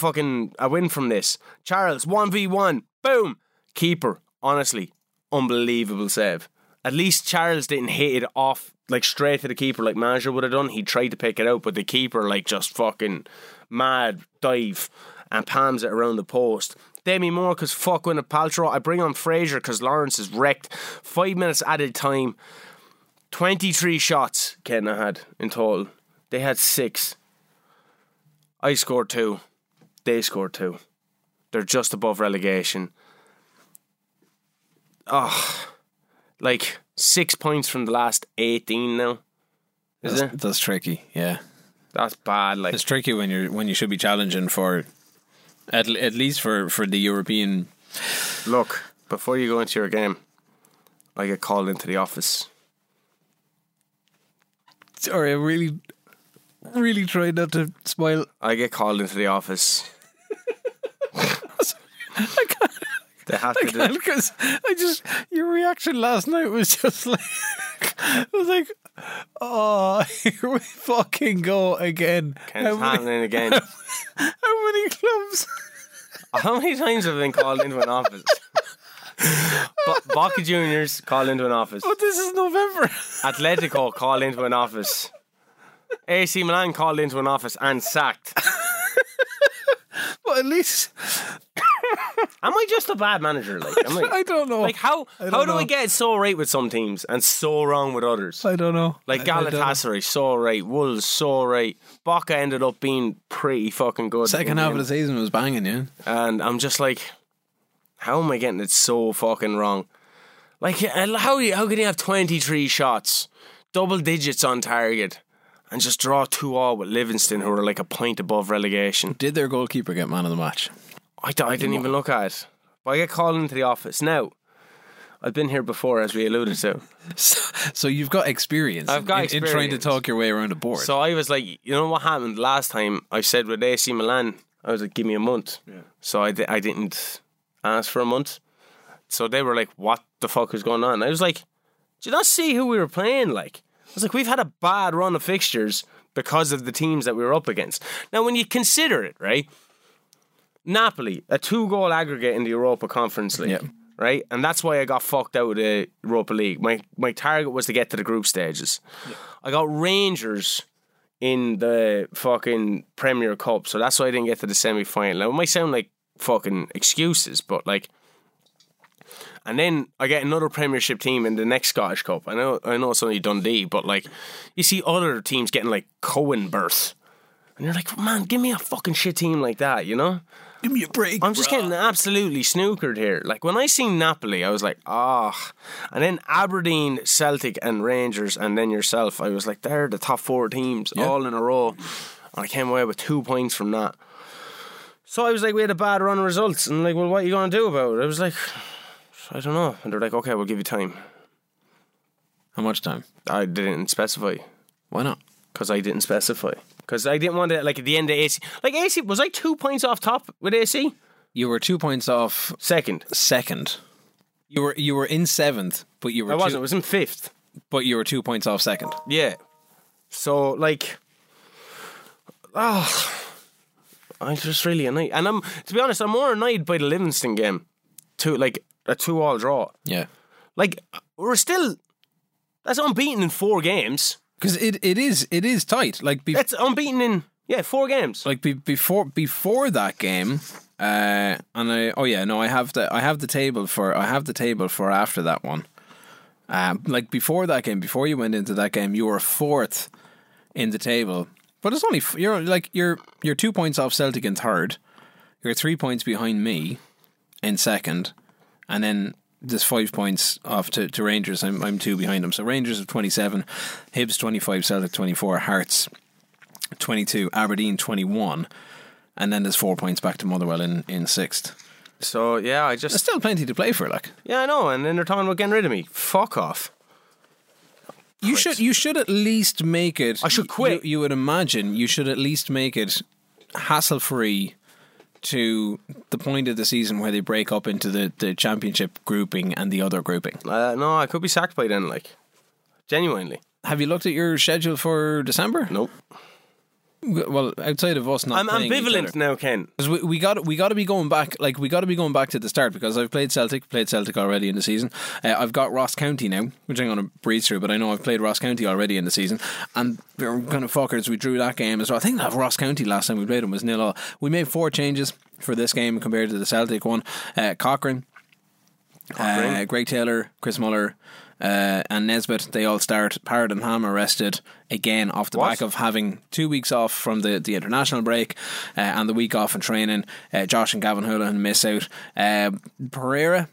a win from this. Charles 1v1, Boom. Keeper. Honestly, unbelievable save. At least Charles didn't hit it off, like, straight to the keeper like Maja would have done. He tried to pick it out, but the keeper, like, just fucking mad dive and palms it around the post. Demi Moore, because fuck Gwyneth Paltrow. I bring on Fraser, because Lawrence is wrecked. 5 minutes added time. 23 shots Kenna had in total. They had 6. I scored 2. They scored 2. They're just above relegation. Oh, like 6 points from the last 18 now. Isn't it? That's tricky, yeah. That's bad. Like, it's tricky when you should be challenging for at least for the European. Look, before you go into your game, I get called into the office. Sorry, I really tried not to smile. I get called into the office. I can't. They have to do it. Because your reaction last night was just like, I was like, oh, here we fucking go again. It's happening again. How many clubs? How many times have I been called into an office? Boca Juniors called into an office. But this is November. Atletico called into an office. AC Milan called into an office and sacked. But at least, am I just a bad manager? Like, I don't know. Like, how do I get so right with some teams and so wrong with others? I don't know. Like Galatasaray, so right. Wolves, so right. Boca ended up being pretty fucking good. Second half of the season was banging, yeah. And I'm just like, how am I getting it so fucking wrong? Like, how can you have 23 shots, double digits on target, and just draw 2-2 with Livingston, who are like a point above relegation? Did their goalkeeper get man of the match? I didn't even look at it. But I get called into the office. Now, I've been here before, as we alluded to. So you've got experience. I've got experience in trying to talk your way around the board. So I was like, you know what happened last time? I said with AC Milan, I was like, give me a month. Yeah. So I didn't ask for a month. So they were like, what the fuck is going on? And I was like, did you not see who we were playing? Like, I was like, we've had a bad run of fixtures because of the teams that we were up against. Now, when you consider it, right? Napoli, a 2-goal aggregate in the Europa Conference League, yeah, right? And that's why I got fucked out of the Europa League. My target was to get to the group stages. Yeah. I got Rangers in the fucking Premier Cup, so that's why I didn't get to the semi-final. Now, it might sound like fucking excuses, but like, and then I get another Premiership team in the next Scottish Cup. I know it's only Dundee, but like, you see other teams getting like Cohen berth, and you're like, man, give me a fucking shit team like that, you know? Give me a break. I'm just getting absolutely snookered here. Like, when I seen Napoli, I was like, ah. Oh. And then Aberdeen, Celtic and Rangers, and then yourself, I was like, they're the top 4 teams, yeah, all in a row. And I came away with 2 points from that. So I was like, we had a bad run of results. And like, well, what are you going to do about it? I was like, I don't know. And they're like, okay, we'll give you time. How much time? I didn't specify. Why not? Because I didn't specify. Because I didn't want to, like, at the end of AC. Like, AC, was I 2 points off top with AC? You were 2 points off. Second. You were in 7th, but you were. I wasn't. I was in 5th. But you were 2 points off 2nd. Yeah. So, like, oh, I'm just really annoyed. And I'm, to be honest, I'm more annoyed by the Livingston game. Like, a 2-2 draw. Yeah. Like, we're still, that's unbeaten in 4 games. Because it is tight. Like, that's unbeaten in 4 games. Like before that game, and I have the table for after that one. Like before that game, before you went into that game, you were 4th in the table, but it's only you're 2 points off Celtic in 3rd. You're 3 points behind me in 2nd, and then there's 5 points off to Rangers. I'm 2 behind them. So Rangers have 27, Hibs 25, Celtic 24, Hearts 22, Aberdeen 21, and then there's 4 points back to Motherwell in 6th. So yeah, there's still plenty to play for, like. Yeah, I know. And then they're talking about getting rid of me. Fuck off. You quit. You should at least make it. I should quit. You would imagine you should at least make it hassle-free to the point of the season where they break up into the championship grouping and the other grouping. No, I could be sacked by then, like, genuinely. Have you looked at your schedule for December? Nope. Well, outside of us not playing each other. I'm ambivalent now, Ken. Because we got to be going back, like we got to be going back to the start, because I've played Celtic already in the season. I've got Ross County now, which I'm going to breeze through, but I know I've played Ross County already in the season, and we're kind of fuckers. We drew that game as well. I think that Ross County last time we played them was 0-0. We made 4 changes for this game compared to the Celtic one. Cochrane. Greg Taylor, Chris Muller, and Nesbitt, they all start. Parrott and Ham arrested again off the back of having 2 weeks off from the international break and the week off in training. Josh and Gavin Houlihan miss out. Pereira,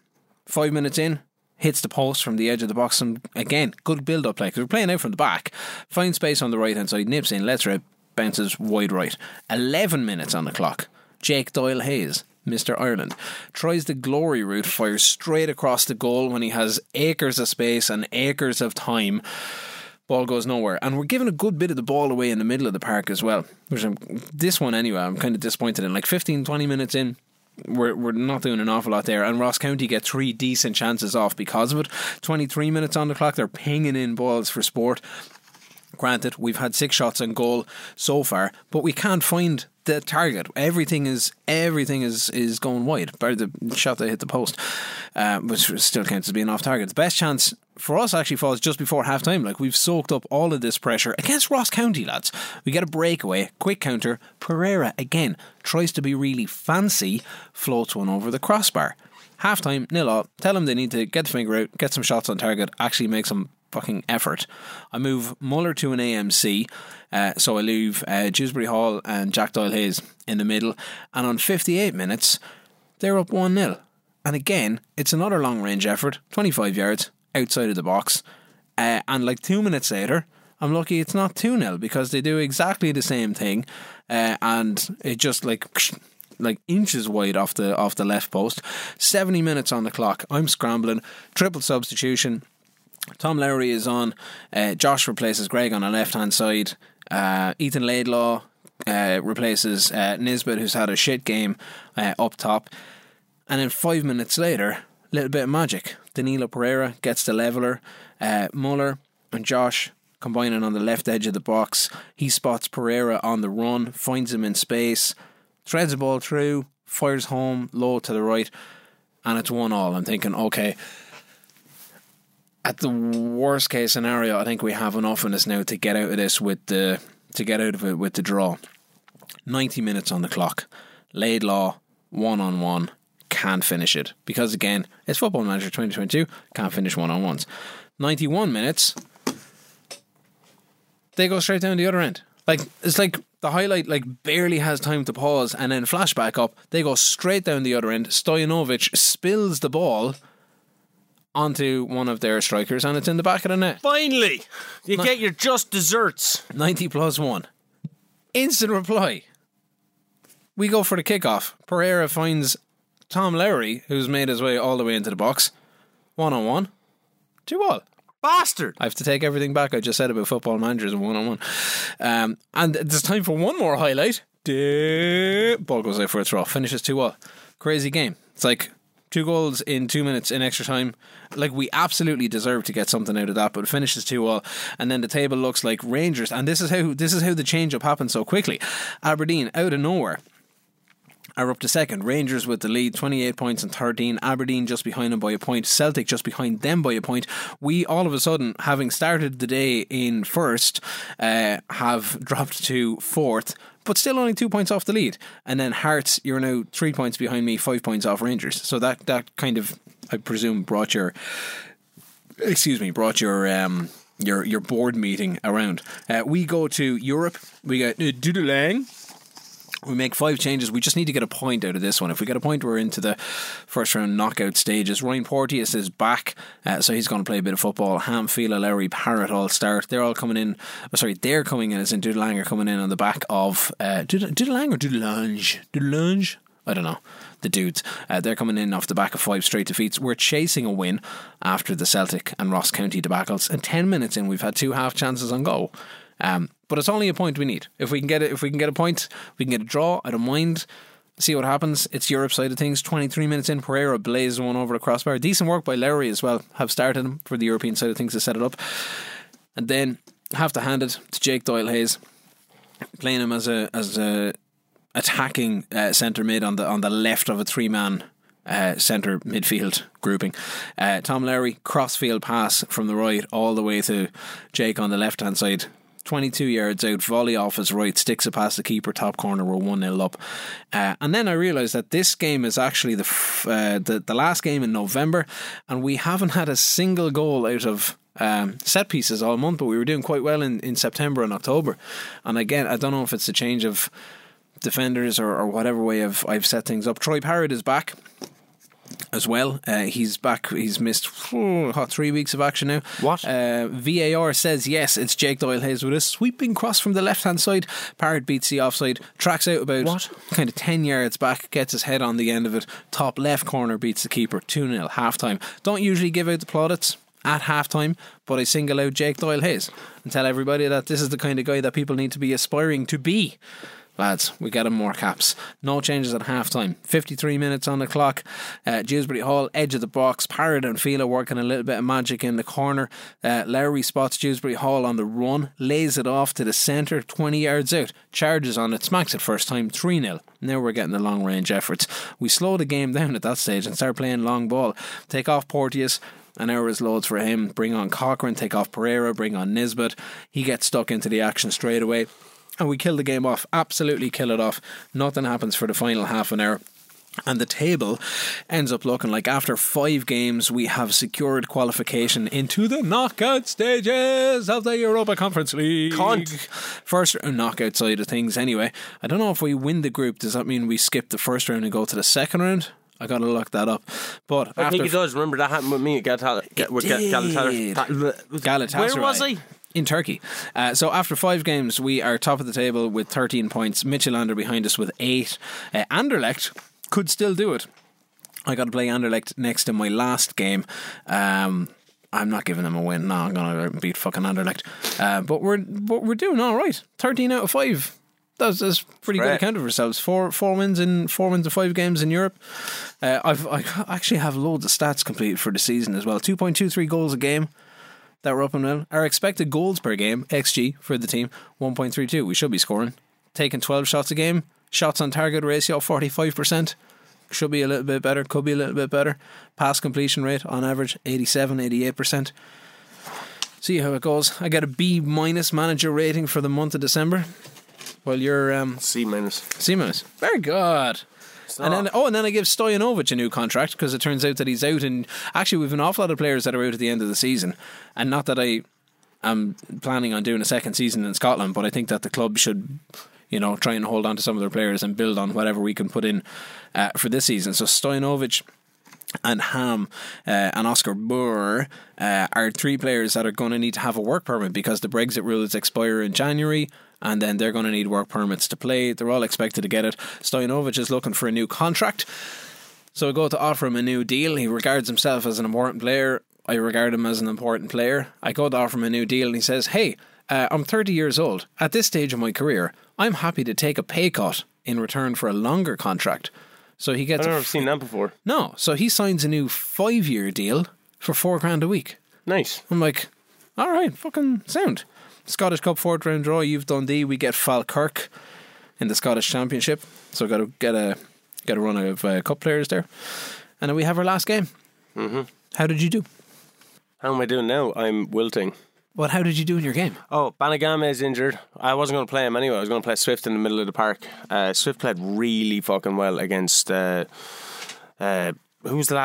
5 minutes in, hits the post from the edge of the box, and again, good build-up play, because we're playing out from the back, finds space on the right-hand side, nips in, lets rip, bounces wide right. 11 minutes on the clock, Jake Doyle Hayes, Mr. Ireland, tries the glory route, fires straight across the goal when he has acres of space and acres of time. Ball goes nowhere, and we're giving a good bit of the ball away in the middle of the park as well, which I'm kind of disappointed in. Like 15-20 minutes in, we're not doing an awful lot there, and Ross County get 3 decent chances off because of it. 23 minutes on the clock, they're pinging in balls for sport. Granted, we've had 6 shots on goal so far, but we can't find the target. Everything is going wide. Bar the shot that hit the post, which still counts as being off target. The best chance for us actually falls just before half time. Like, we've soaked up all of this pressure against Ross County, lads. We get a breakaway, quick counter. Pereira again tries to be really fancy, floats one over the crossbar. Half time, 0-0. Tell them they need to get the finger out, get some shots on target, actually make some fucking effort. I move Muller to an AMC, so I leave Dewsbury Hall and Jack Doyle Hayes in the middle, and on 58 minutes they're up 1-0, and again it's another long range effort, 25 yards outside of the box, and like 2 minutes later I'm lucky it's not 2-0, because they do exactly the same thing, and it just like inches wide off the left post. 70 minutes on the clock, I'm scrambling, triple substitution. Tom Lowry is on. Josh replaces Greg on the left hand side. Ethan Laidlaw replaces Nisbet, who's had a shit game up top. And then 5 minutes later, little bit of magic. Danilo Pereira gets the leveller. Muller and Josh combining on the left edge of the box. He spots Pereira on the run, finds him in space, threads the ball through, fires home low to the right, and it's 1-1. I'm thinking, okay, at the worst case scenario, I think we have enough in us now to get out of this with the draw. 90 minutes on the clock. Laidlaw, 1-on-1, can't finish it. Because again, it's Football Manager 2022, can't finish 1-on-1s. 91 minutes, they go straight down the other end. Like, it's like the highlight like barely has time to pause and then flashback up. They go straight down the other end. Stojanovic spills the ball onto one of their strikers, and it's in the back of the net. Finally, you get your just desserts. 90+1, instant reply. We go for the kickoff. Pereira finds Tom Lowry, who's made his way all the way into the box. 1-on-1, 2-all. Bastard! I have to take everything back I just said about Football Managers and 1-on-1. And there's time for one more highlight. Ball goes out for a throw. Finishes 2-all. Crazy game. It's like 2 goals in 2 minutes in extra time. Like, we absolutely deserve to get something out of that, but it finishes 2-all, and then the table looks like Rangers, and this is how the change up happened so quickly. Aberdeen, out of nowhere, are up to second. Rangers with the lead, 28 points and 13. Aberdeen just behind them by a point. Celtic just behind them by a point. We, all of a sudden, having started the day in first, have dropped to fourth, but still only 2 points off the lead. And then Hearts, you're now 3 points behind me, 5 points off Rangers. So that kind of, I presume, brought your board meeting around. We go to Europe. We got Dudelang. We make 5 changes. We just need to get a point out of this one. If we get a point, we're into the first round knockout stages. Ryan Porteous is back, so he's going to play a bit of football. Ham, Fila, Lowry, Parrott all start. They're all coming in. They're coming in, as in Dudelang are coming in on the back of Dudelang or Dudelange? Dudelange? I don't know. The dudes. They're coming in off the back of 5 straight defeats. We're chasing a win after the Celtic and Ross County debacles. And 10 minutes in, we've had 2 half chances on goal. But it's only a point we need. If we can get a point, we can get a draw. I don't mind. See what happens. It's Europe side of things. 23 minutes in, Pereira blazes one over the crossbar. Decent work by Lowry as well. Have started him for the European side of things to set it up. And then have to hand it to Jake Doyle Hayes. playing him as a attacking centre mid on the left of a three-man centre midfield grouping. Tom Lowry, crossfield pass from the right all the way to Jake on the left-hand side. 22 yards out, volley off his right, sticks it past the keeper, top corner, we're 1-0 up. And then I realised that this game is actually the last game in November, and we haven't had a single goal out of set pieces all month, but we were doing quite well in September and October. And again, I don't know if it's the change of defenders or whatever way I've set things up. Troy Parrott is back as well. He's back. He's missed 3 weeks of action now. What? VAR says yes, it's Jake Doyle-Hayes with a sweeping cross from the left hand side. Parrott beats the offside, tracks out about what? Kind of 10 yards back, gets his head on the end of it, top left corner, beats the keeper. 2-0 half time. Don't usually give out the plaudits at half time, but I single out Jake Doyle-Hayes and tell everybody that this is the kind of guy that people need to be aspiring to be. Lads, we get him more caps. No changes at half time. 53 minutes on the clock. Dewsbury Hall, edge of the box. Parrott and Fila working a little bit of magic in the corner. Lowry spots Dewsbury Hall on the run, lays it off to the centre, 20 yards out. Charges on it, smacks it first time, 3-0. Now we're getting the long range efforts. We slow the game down at that stage and start playing long ball. Take off Porteous. An hour's loads for him. Bring on Cochrane, take off Pereira, bring on Nisbet. He gets stuck into the action straight away. And we kill the game off, absolutely kill it off. Nothing happens for the final half an hour. And the table ends up looking like after 5 games, we have secured qualification into the knockout stages of the Europa Conference League. First knockout side of things anyway. I don't know if we win the group, does that mean we skip the first round and go to the second round? I gotta look that up, but I think he does. Remember that happened with me at Galatasaray. Where was he? In Turkey. So after 5 games, we are top of the table with 13 points. Midtjylland behind us with 8. Anderlecht could still do it. I got to play Anderlecht next in my last game. I'm not giving them a win. No, I'm gonna beat fucking Anderlecht. But we're doing all right. 13 out of 5. That's pretty good account of ourselves. Four wins in 5 games in Europe. I actually have loads of stats completed for the season as well. 2.23 goals a game that were up and down. Our expected goals per game, XG for the team, 1.32. We should be scoring. Taking 12 shots a game. Shots on target ratio 45%. Should be a little bit better. Could be a little bit better. Pass completion rate on average 88%. See how it goes. I got a B- manager rating for the month of December. Well, you're C-. Very good. And then I give Stojanovic a new contract because it turns out that he's out. And actually, we've an awful lot of players that are out at the end of the season. And not that I am planning on doing a second season in Scotland, but I think that the club should, try and hold on to some of their players and build on whatever we can put in for this season. So Stojanovic and Ham and Oscar Boer are 3 players that are going to need to have a work permit because the Brexit rules expire in January. And then they're going to need work permits to play. They're all expected to get it. Stojanovic is looking for a new contract, so I go to offer him a new deal. He regards himself as an important player. I regard him as an important player. I go to offer him a new deal and he says, hey, I'm 30 years old. At this stage of my career, I'm happy to take a pay cut in return for a longer contract. So he gets... I've never seen that before. No, so he signs a new 5-year deal for $4,000 a week. Nice. I'm like, alright, fucking sound. Scottish Cup 4th round draw, you've Dundee, we get Falkirk in the Scottish Championship, so we've got to get a run of cup players there, and then we have our last game. Mm-hmm. How did you do? How am I doing now? I'm wilting. Well, how did you do in your game? Oh, Banagama is injured. I wasn't going to play him anyway. I was going to play Swift in the middle of the park. Swift played really fucking well against who's that?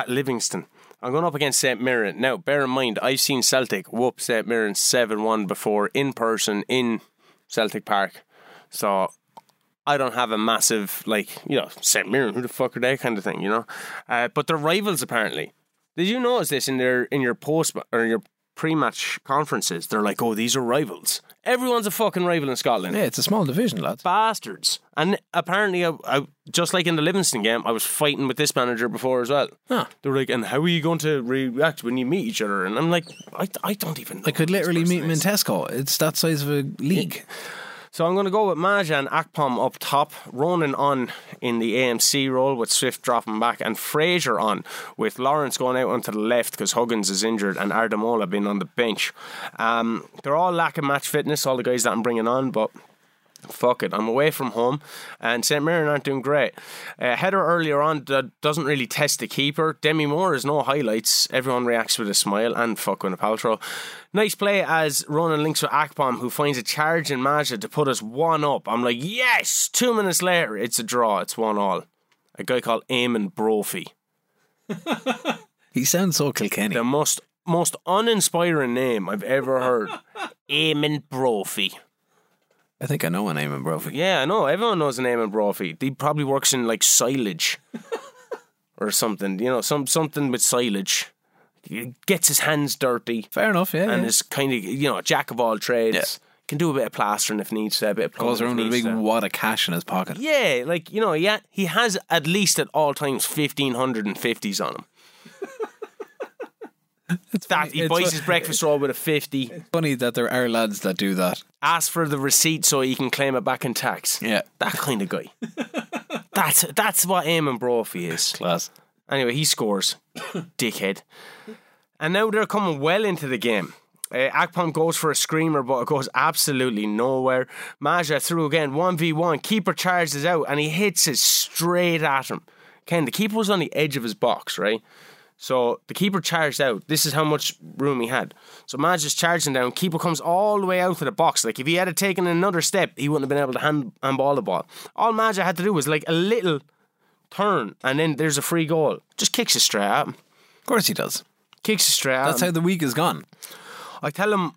Livingston. I'm going up against St Mirren. Now, bear in mind, I've seen Celtic whoop St Mirren 7-1 before in person in Celtic Park. So, I don't have a massive, St Mirren, who the fuck are they kind of thing, But they're rivals, apparently. Did you notice this in your post or your pre-match conferences? They're like, oh, these are rivals. Everyone's a fucking rival in Scotland. Yeah, it's a small division, lads. Bastards. And apparently, I just like in the Livingston game, I was fighting with this manager before as well. Huh. They were like, and how are you going to react when you meet each other? And I'm like, I don't even know. I could literally meet him in Tesco. It's that size of a league. Yeah. So I'm going to go with Maja and Akpom up top, Ronan on in the AMC role with Swift dropping back, and Fraser on with Lawrence going out onto the left because Huggins is injured and Ardamola being on the bench. They're all lacking match fitness, all the guys that I'm bringing on, but fuck it, I'm away from home, and St Mirren aren't doing great. Header earlier on doesn't really test the keeper. Demi Moore is no highlights, everyone reacts with a smile, and fuck Gwyneth Paltrow. Nice play as Ronan links with Akpom, who finds a charge in Maja to put us 1-up. I'm like, yes! 2 minutes later, it's a draw, it's 1-1. A guy called Eamon Brophy. He sounds so Kilkenny. The most uninspiring name I've ever heard. Eamon Brophy. I think I know an Eamon Brophy. Yeah, I know. Everyone knows an Eamon Brophy. He probably works in like silage or something. You know, something with silage. He gets his hands dirty. Fair enough, yeah. And is kind of, you know, a jack of all trades. Yeah. Can do a bit of plastering if needs to, a bit of plumbing. Goes around with a big wad of cash in his pocket. Yeah, like, you know, yeah, he has at least at all times 1,550s on him. It's that funny. He buys his breakfast roll with a 50. It's funny that there are lads that do that. Ask for the receipt so he can claim it back in tax. Yeah, that kind of guy. That's what Eamon Brophy is. Class. Anyway, he scores. Dickhead. And now they're coming well into the game. Akpom goes for a screamer, but it goes absolutely nowhere. Maja through again, 1v1. Keeper charges out and he hits it straight at him. Ken, the keeper was on the edge of his box, right? So the keeper charged out. This is how much room he had. So Maja's charging down. Keeper comes all the way out to the box. Like, if he had taken another step, he wouldn't have been able to handball the ball. All Maja had to do was like a little turn, and then there's a free goal. Just kicks it straight at him. Of course he does. Kicks it straight at him. That's how the week is gone. I tell him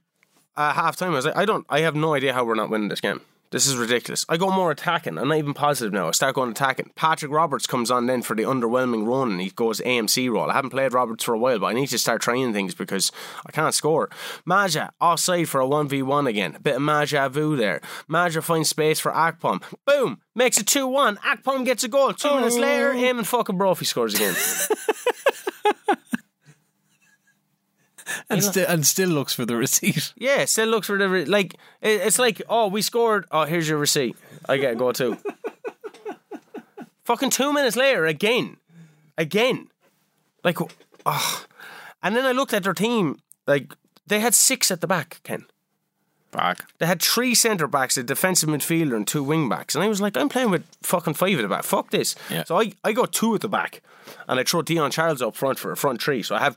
at half time, I was like, I have no idea how we're not winning this game. This is ridiculous. I go more attacking. I'm not even positive now. I start going attacking. Patrick Roberts comes on then for the underwhelming run, and he goes AMC role. I haven't played Roberts for a while, but I need to start trying things because I can't score. Maja offside for a 1v1 again. A bit of Maja vu there. Maja finds space for Akpom. Boom! Makes it 2-1. Akpom gets a goal. 2 minutes later, him and fucking Brophy scores again. And still looks for the receipt. Yeah, still looks for the receipt. Like, it's like, oh, we scored. Oh, here's your receipt. I get a goal too. Fucking 2 minutes later, again. Like, oh. And then I looked at their team. Like, they had 6 at the back, Ken. Back. They had 3 centre backs, a defensive midfielder, and 2 wing backs. And I was like, I'm playing with fucking 5 at the back. Fuck this. Yeah. So I got 2 at the back, and I throw Dion Charles up front for a front 3. So I have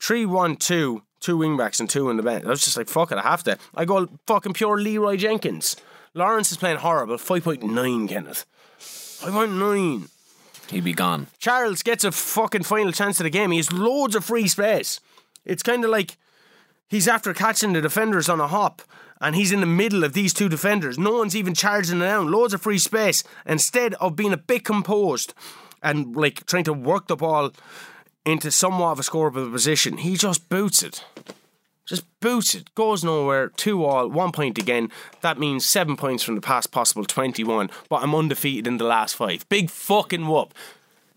3-1-2, 2 wing backs and 2 in the bench. I was just like, fuck it, I have to. I go fucking pure Leroy Jenkins. Lawrence is playing horrible. 5.9, Kenneth. 5.9. He'd be gone. Charles gets a fucking final chance of the game. He has loads of free space. It's kind of like he's after catching the defenders on a hop, and he's in the middle of these 2 defenders. No one's even charging it down. Loads of free space. Instead of being a bit composed and like trying to work the ball into somewhat of a scoreable position, he just boots it. Goes nowhere. 2-2, 1 point again. That means 7 points from the past possible 21, but I'm undefeated in the last 5. Big fucking whoop.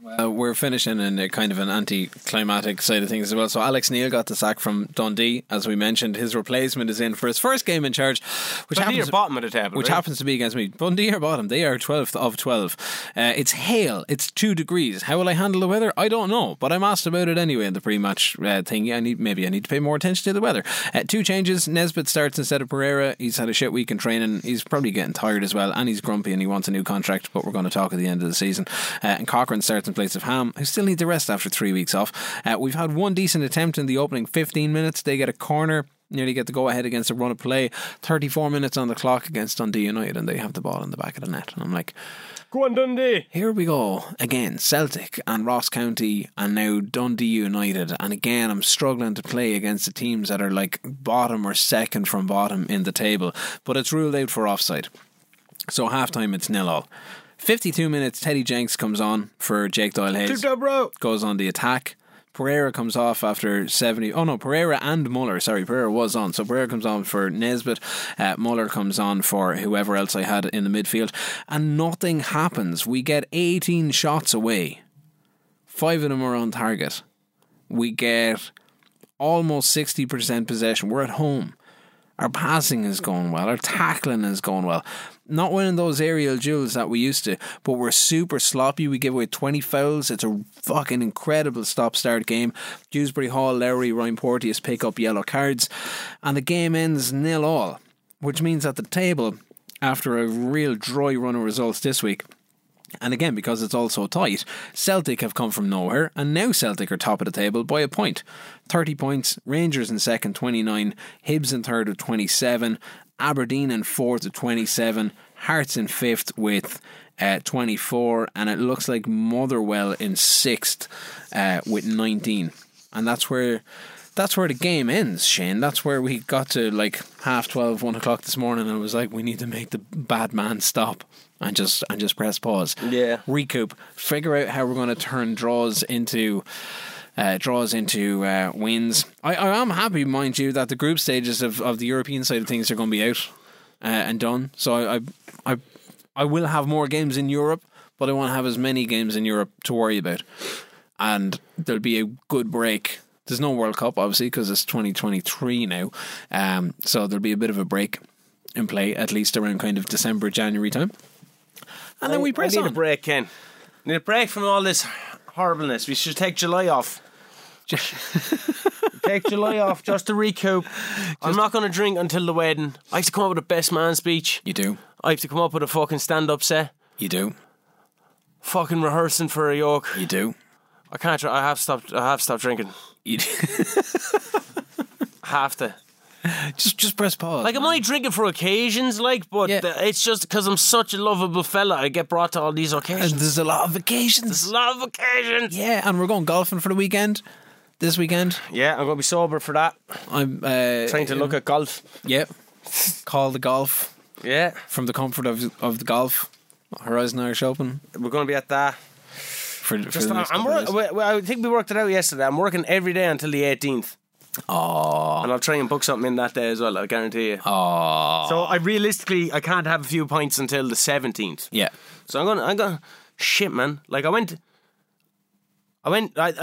We're finishing in a kind of an anti-climatic side of things as well. So Alex Neil got the sack from Dundee, as we mentioned. His replacement is in for his first game in charge, which Dundee are bottom of the table, which right? happens to be against me. Dundee are bottom. They are 12th of 12. It's hail. It's 2 degrees. How will I handle the weather? I don't know, but I'm asked about it anyway in the pre-match thing. I need to pay more attention to the weather. 2 changes. Nesbitt starts instead of Pereira. He's had a shit week in training. He's probably getting tired as well, and he's grumpy and he wants a new contract. But we're going to talk at the end of the season. And Cochrane starts in place of Ham, who still need the rest after 3 weeks off. We've had one decent attempt in the opening 15 minutes. They get a corner, nearly get the go ahead against a run of play. 34 minutes on the clock against Dundee United, and they have the ball in the back of the net, and I'm like, go on Dundee. Here we go again. Celtic and Ross County and now Dundee United, and again I'm struggling to play against the teams that are like bottom or second from bottom in the table, but it's ruled out for offside. So half time it's 0-0. 52 minutes, Teddy Jenks comes on for Jake Doyle Hayes. Goes on the attack. Pereira comes off after 70. Oh no, Pereira and Muller. Sorry, Pereira was on. So Pereira comes on for Nesbitt. Muller comes on for whoever else I had in the midfield. And nothing happens. We get 18 shots away. 5 of them are on target. We get almost 60% possession. We're at home. Our passing is going well. Our tackling is going well. Not winning those aerial duels that we used to, but we're super sloppy. We give away 20 fouls. It's a fucking incredible stop-start game. Dewsbury Hall, Lowry, Ryan Porteous pick up yellow cards, and the game ends 0-0. which means at the table, after a real dry run of results this week, and again, because it's all so tight, Celtic have come from nowhere, and now Celtic are top of the table by a point. 30 points, Rangers in second, 29, Hibs in third with 27, Aberdeen in fourth with 27, Hearts in fifth with 24, and it looks like Motherwell in sixth with 19. And that's where the game ends, Shane. That's where we got to like 12:30, 1 o'clock this morning, and it was like, we need to make the bad man stop and just press pause. Yeah. Recoup. Figure out how we're going to turn draws into wins. I am happy, mind you, that the group stages of the European side of things are going to be out and done. So I will have more games in Europe, but I won't have as many games in Europe to worry about. And there'll be a good break. There's no World Cup, obviously, because it's 2023 now. So there'll be a bit of a break in play, at least around kind of December, January time. And then we press on. I need a break, Ken. I need a break from all this horribleness. We should take July off. Take July off just to recoup. I'm not going to drink until the wedding. I have to come up with a best man speech. You do. I have to come up with a fucking stand-up set. You do. Fucking rehearsing for a yoke. You do. I can't. I have stopped drinking. You do. Have to. Just press pause. Like, I'm only drinking for occasions, but yeah. It's just because I'm such a lovable fella. I get brought to all these occasions. And there's a lot of occasions. Yeah, and we're going golfing for the weekend. This weekend. Yeah, I'm going to be sober for that. I'm trying to look at golf. Yep. Yeah. Call the golf. Yeah. From the comfort of the golf. Horizon Irish Open. We're going to be at that. I think we worked it out yesterday. I'm working every day until the 18th. Oh. And I'll try and book something in that day as well, I guarantee you. Oh. So I can't have a few pints until the 17th. Yeah. So I'm gonna shit, man. Like I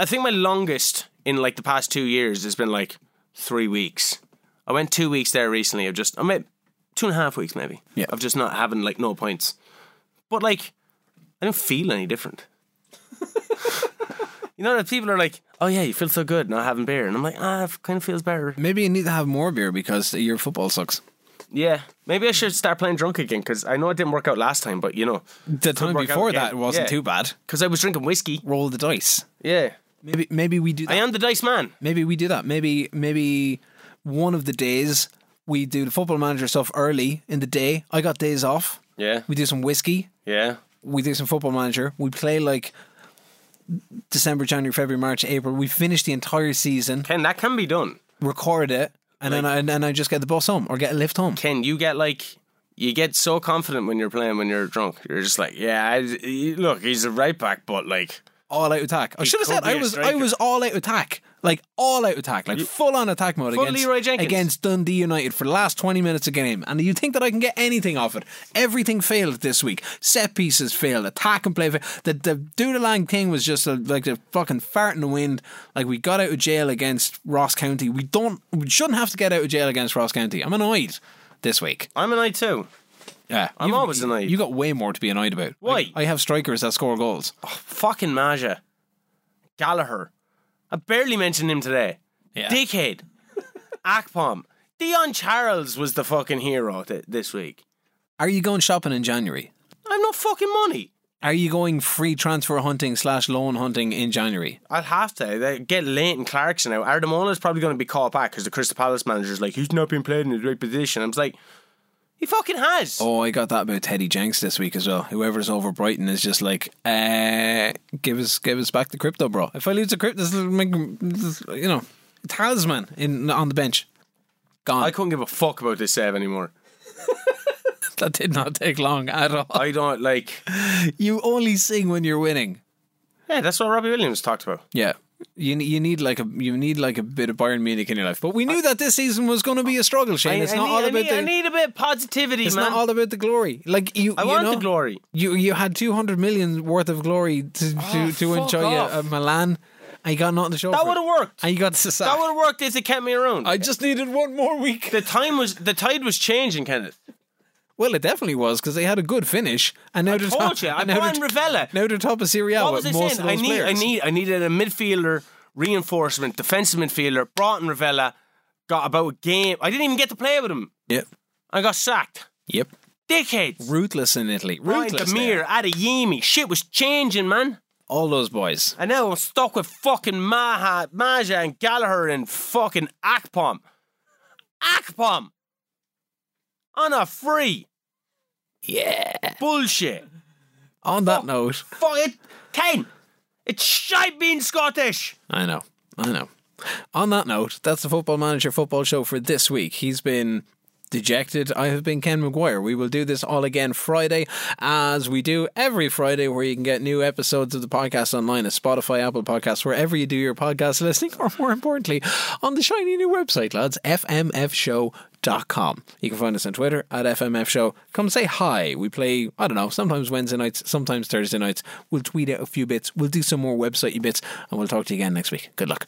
think my longest in like the past 2 years has been like 3 weeks. I went 2 weeks there recently. I made 2.5 weeks maybe. Yeah. Of just not having like no pints. But like I don't feel any different. You know that people are like, oh yeah, you feel so good not having beer, and I'm like, it kind of feels better. Maybe you need to have more beer because your football sucks. Yeah, maybe I should start playing drunk again, because I know it didn't work out last time, but you know, the time before that wasn't too bad because I was drinking whiskey. Roll the dice. Yeah, maybe we do that. I am the dice man. Maybe we do that. Maybe one of the days we do the Football Manager stuff early in the day. I got days off. Yeah, we do some whiskey. Yeah, we do some Football Manager. We play like December, January, February, March, April. We finish the entire season. Ken, that can be done. Record it, and like, then I just get the bus home or get a lift home. Ken, you get so confident when you're playing when you're drunk. You're just like, look, he's a right back, but like all out attack. I should have said I was all out attack. Like all out attack, like full on attack mode against Dundee United for the last 20 minutes of game, and you think that I can get anything off it. Everything failed this week. Set pieces failed, attack and play failed. The Dudelang thing was just like the fucking fart in the wind. Like we got out of jail against Ross County. We shouldn't have to get out of jail against Ross County. I'm annoyed this week. I'm annoyed too. Yeah, I'm always annoyed. You got way more to be annoyed about. Why? Like, I have strikers that score goals. Oh, fucking Maja, Gallagher. I barely mentioned him today. Yeah. Dickhead. Akpom. Dion Charles was the fucking hero this week. Are you going shopping in January? I have no fucking money. Are you going free transfer hunting / loan hunting in January? I'll have to. They get Leighton Clarkson out. Ardamona's probably going to be caught back because the Crystal Palace manager's like, he's not been played in the right position. I was like, he fucking has. Oh, I got that about Teddy Jenks this week as well. Whoever's over Brighton is just like, give us back the crypto, bro. If I lose the crypto, this will make talisman on the bench gone. I couldn't give a fuck about this save anymore. That did not take long at all. I don't like. You only sing when you're winning. Yeah, that's what Robbie Williams talked about. Yeah. You need like a bit of Bayern Munich in your life. But we knew that this season was going to be a struggle, Shane. I need a bit of positivity, it's man. It's not all about the glory. Like I want the glory. You had 200 million worth of glory to enjoy at Milan. I got nothing to show. That would have worked. And you got the sack. That would have worked if they kept me around. I just needed one more week. The tide was changing, Kenneth. Well, it definitely was, because they had a good finish, and now they're top. Now they're top of Serie A. What was I saying? I needed a midfielder reinforcement, defensive midfielder. Brought in Ravella, got about a game. I didn't even get to play with him. Yep. I got sacked. Yep. Dickheads. Ruthless in Italy. Ruthless. Demir, Adeyemi. Shit was changing, man. All those boys. And now I'm stuck with fucking Maja and Gallagher and fucking Akpom. Akpom! On a free. Yeah. Bullshit. On that note. Fuck it. 10. It's shite being Scottish. I know. On that note, that's the Football Manager Football Show for this week. He's been dejected. I have been Ken McGuire. We will do this all again Friday, as we do every Friday, where you can get new episodes of the podcast online at Spotify, Apple Podcasts, wherever you do your podcast listening, or more importantly, on the shiny new website, lads, fmfshow.com. You can find us on Twitter at fmfshow. Come say hi. We play, I don't know, sometimes Wednesday nights, sometimes Thursday nights. We'll tweet out a few bits. We'll do some more websitey bits, and we'll talk to you again next week. Good luck.